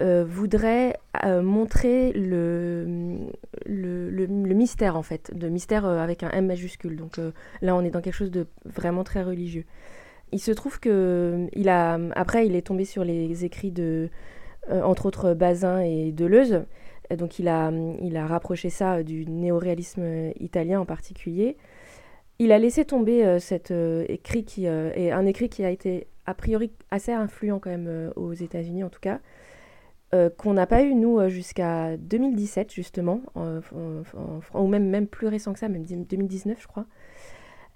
voudrait montrer le mystère, en fait, de mystère avec un M majuscule. Donc là, on est dans quelque chose de vraiment très religieux. Il se trouve qu'après, il est tombé sur les écrits de, entre autres, Bazin et Deleuze. Donc il a rapproché ça du néoréalisme italien en particulier. Il a laissé tomber cet écrit un écrit qui a été, a priori, assez influent quand même aux États-Unis en tout cas, qu'on n'a pas eu, nous, jusqu'à 2017, justement, ou même plus récent que ça, même 2019, je crois.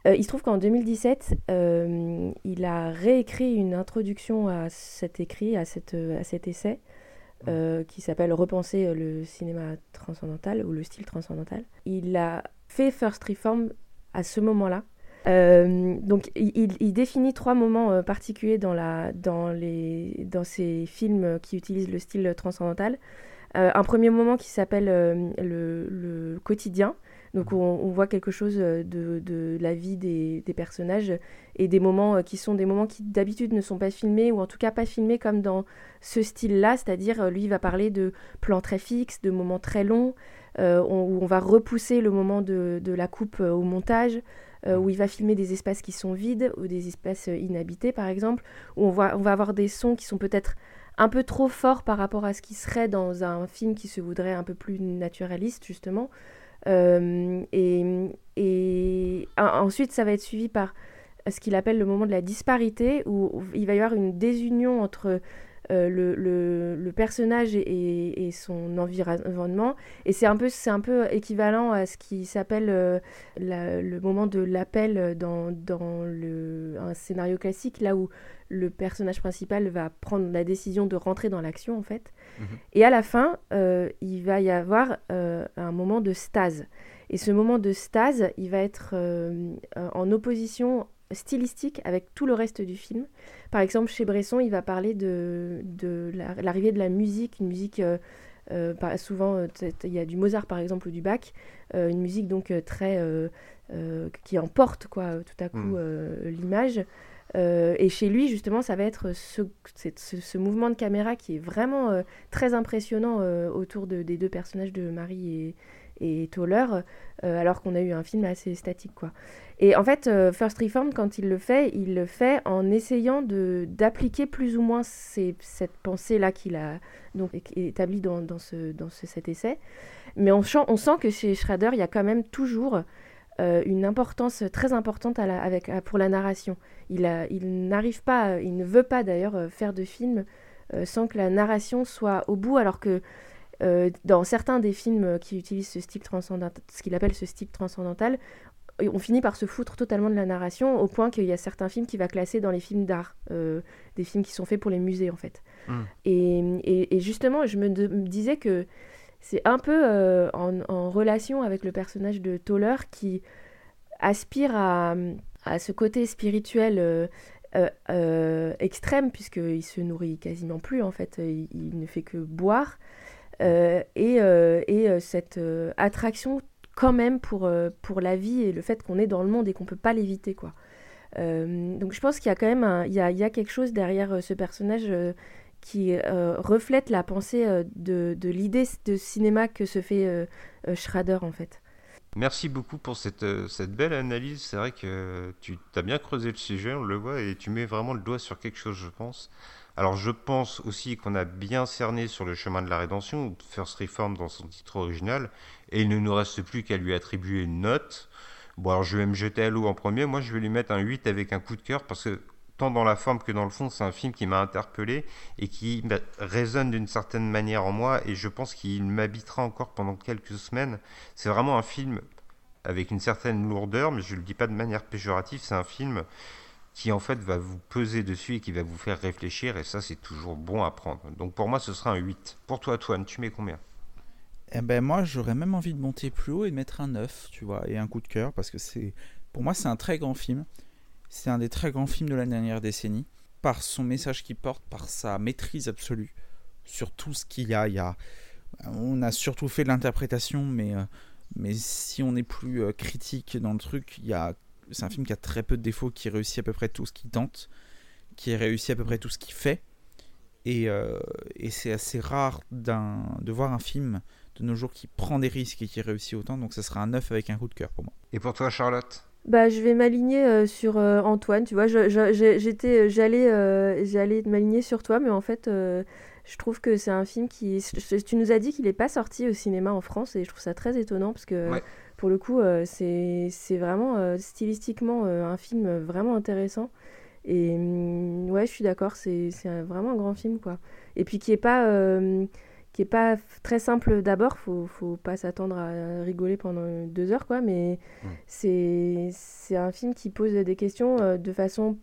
Il se trouve qu'en 2017, il a réécrit une introduction à cet écrit, à cet essai, qui s'appelle « Repenser le cinéma transcendantal » ou « Le style transcendantal ». Il a fait First Reformed à ce moment-là. Donc il définit trois moments particuliers dans ces films qui utilisent le style transcendantal. Un premier moment qui s'appelle le quotidien, donc on voit quelque chose de la vie des personnages et des moments qui sont des moments qui d'habitude ne sont pas filmés, ou en tout cas pas filmés comme dans ce style-là, c'est-à-dire lui il va parler de plans très fixes, de moments très longs, où on va repousser le moment de la coupe au montage, où il va filmer des espaces qui sont vides ou des espaces inhabités, par exemple, où on va avoir des sons qui sont peut-être un peu trop forts par rapport à ce qui serait dans un film qui se voudrait un peu plus naturaliste, justement. Ensuite, ça va être suivi par ce qu'il appelle le moment de la disparité, où il va y avoir une désunion entre le personnage et son environnement, et c'est un peu équivalent à ce qui s'appelle le moment de l'appel dans un scénario classique, là où le personnage principal va prendre la décision de rentrer dans l'action en fait. Et à la fin il va y avoir un moment de stase, et ce moment de stase il va être en opposition stylistique avec tout le reste du film. Par exemple, chez Bresson, il va parler de l'arrivée de la musique, une musique souvent, il y a du Mozart par exemple ou du Bach, une musique donc très qui emporte quoi, tout à coup l'image, Et chez lui, justement, ça va être ce mouvement de caméra qui est vraiment très impressionnant autour des deux personnages de Marie et Thaller, alors qu'on a eu un film assez statique, quoi. Et en fait, First Reformed, quand il le fait en essayant d'appliquer plus ou moins cette pensée-là qu'il a donc établie cet essai. Mais on sent que chez Schrader, il y a quand même toujours une importance très importante pour la narration. Il n'arrive pas, il ne veut pas d'ailleurs faire de film sans que la narration soit au bout, alors que dans certains des films qui utilisent ce qu'il appelle ce style transcendantal, on finit par se foutre totalement de la narration, au point qu'il y a certains films qui va classer dans les films d'art, des films qui sont faits pour les musées en fait. Mmh. Et justement, je me disais que c'est un peu en relation avec le personnage de Thaller qui aspire à ce côté spirituel extrême, puisqu'il se nourrit quasiment plus en fait, il ne fait que boire, et cette attraction quand même pour la vie et le fait qu'on est dans le monde et qu'on peut pas l'éviter, quoi. Donc je pense qu'il y a quand même il y a quelque chose derrière ce personnage qui reflète la pensée de l'idée de cinéma que se fait Schrader en fait. Merci beaucoup pour cette belle analyse. C'est vrai que tu as bien creusé le sujet, on le voit, et tu mets vraiment le doigt sur quelque chose, je pense. Alors, je pense aussi qu'on a bien cerné sur le chemin de la rédemption, First Reformed dans son titre original, et il ne nous reste plus qu'à lui attribuer une note. Bon, alors je vais me jeter à l'eau en premier. Moi, je vais lui mettre un 8 avec un coup de cœur, parce que tant dans la forme que dans le fond, c'est un film qui m'a interpellé et qui résonne d'une certaine manière en moi, et je pense qu'il m'habitera encore pendant quelques semaines. C'est vraiment un film avec une certaine lourdeur, mais je ne le dis pas de manière péjorative, c'est un film qui en fait va vous peser dessus et qui va vous faire réfléchir, et ça c'est toujours bon à prendre. Donc pour moi ce sera un 8. Pour toi Antoine, tu mets combien ? Eh ben moi j'aurais même envie de monter plus haut et de mettre un 9, tu vois, et un coup de cœur, parce que pour moi c'est un très grand film. C'est un des très grands films de la dernière décennie, par son message qu'il porte, par sa maîtrise absolue sur tout ce qu'il y a. On a surtout fait de l'interprétation, mais si on est plus critique dans le truc, c'est un film qui a très peu de défauts, qui réussit à peu près tout ce qu'il tente, qui réussit à peu près tout ce qu'il fait. Et c'est assez rare de voir un film de nos jours qui prend des risques et qui réussit autant, donc ça sera un 9 avec un coup de cœur pour moi. Et pour toi Charlotte ? Bah, je vais m'aligner sur Antoine, tu vois, j'allais m'aligner sur toi, mais en fait, je trouve que c'est un film tu nous as dit qu'il n'est pas sorti au cinéma en France, et je trouve ça très étonnant, parce que, ouais, pour le coup, c'est vraiment stylistiquement un film vraiment intéressant, et ouais, je suis d'accord, c'est vraiment un grand film, quoi. Et puis qui n'est pas très simple d'abord, faut pas s'attendre à rigoler pendant 2 heures, quoi, mais c'est un film qui pose des questions de façon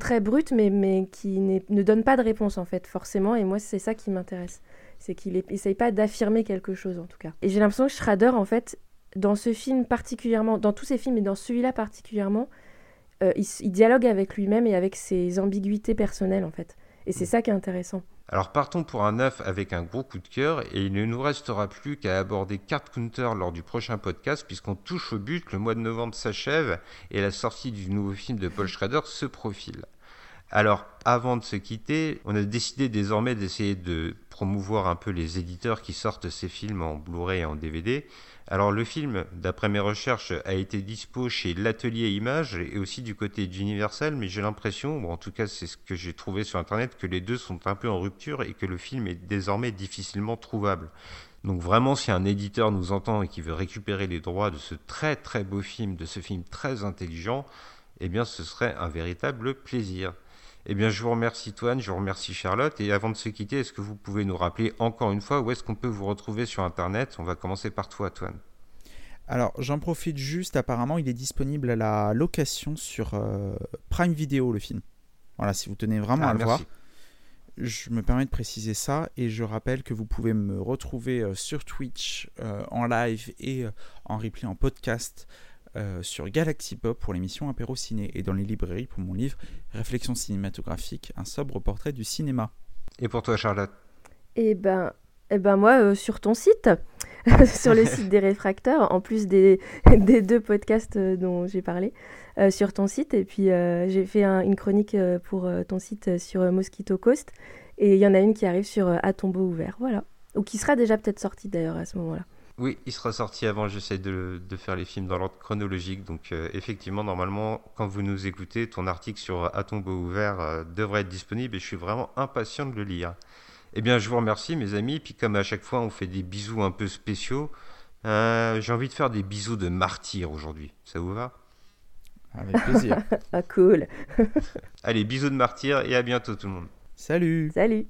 très brute, mais qui ne donne pas de réponse en fait forcément, et moi c'est ça qui m'intéresse, c'est qu'il essaye pas d'affirmer quelque chose en tout cas. Et j'ai l'impression que Schrader en fait, dans ce film particulièrement, dans tous ses films, mais dans celui-là particulièrement, il dialogue avec lui-même et avec ses ambiguïtés personnelles en fait, et c'est ça qui est intéressant. Alors partons pour un 9 avec un gros coup de cœur, et il ne nous restera plus qu'à aborder Card Counter lors du prochain podcast, puisqu'on touche au but, le mois de novembre s'achève et la sortie du nouveau film de Paul Schrader se profile. Alors avant de se quitter, on a décidé désormais d'essayer de promouvoir un peu les éditeurs qui sortent ces films en Blu-ray et en DVD. Alors le film, d'après mes recherches, a été dispo chez l'Atelier Images et aussi du côté d'Universal, mais j'ai l'impression, ou en tout cas c'est ce que j'ai trouvé sur internet, que les deux sont un peu en rupture et que le film est désormais difficilement trouvable. Donc vraiment, si un éditeur nous entend et qui veut récupérer les droits de ce très très beau film, de ce film très intelligent, eh bien ce serait un véritable plaisir. Eh bien je vous remercie Toine, je vous remercie Charlotte, et avant de se quitter, est-ce que vous pouvez nous rappeler encore une fois où est-ce qu'on peut vous retrouver sur internet ? On va commencer par toi Toine. Alors j'en profite juste, apparemment il est disponible à la location sur Prime Video le film. Voilà, si vous tenez vraiment à le voir. Je me permets de préciser ça, et je rappelle que vous pouvez me retrouver sur Twitch en live et en replay en podcast sur Galaxy Pop pour l'émission Apéro Ciné, et dans les librairies pour mon livre Réflexions cinématographiques, un sobre portrait du cinéma. Et pour toi Charlotte ? Eh ben moi sur ton site sur le site des Réfracteurs, en plus des deux podcasts dont j'ai parlé, sur ton site. Et puis, j'ai fait une chronique pour ton site sur Mosquito Coast. Et il y en a une qui arrive sur À Tombeau Ouvert, voilà. Ou qui sera déjà peut-être sortie d'ailleurs à ce moment-là. Oui, il sera sorti avant, j'essaie de faire les films dans l'ordre chronologique. Donc effectivement, normalement, quand vous nous écoutez, ton article sur À Tombeau Ouvert devrait être disponible et je suis vraiment impatient de le lire. Eh bien, je vous remercie mes amis. Puis comme à chaque fois, on fait des bisous un peu spéciaux, j'ai envie de faire des bisous de martyr aujourd'hui. Ça vous va ? Avec plaisir. Ah, cool. Allez, bisous de martyr et à bientôt tout le monde. Salut. Salut.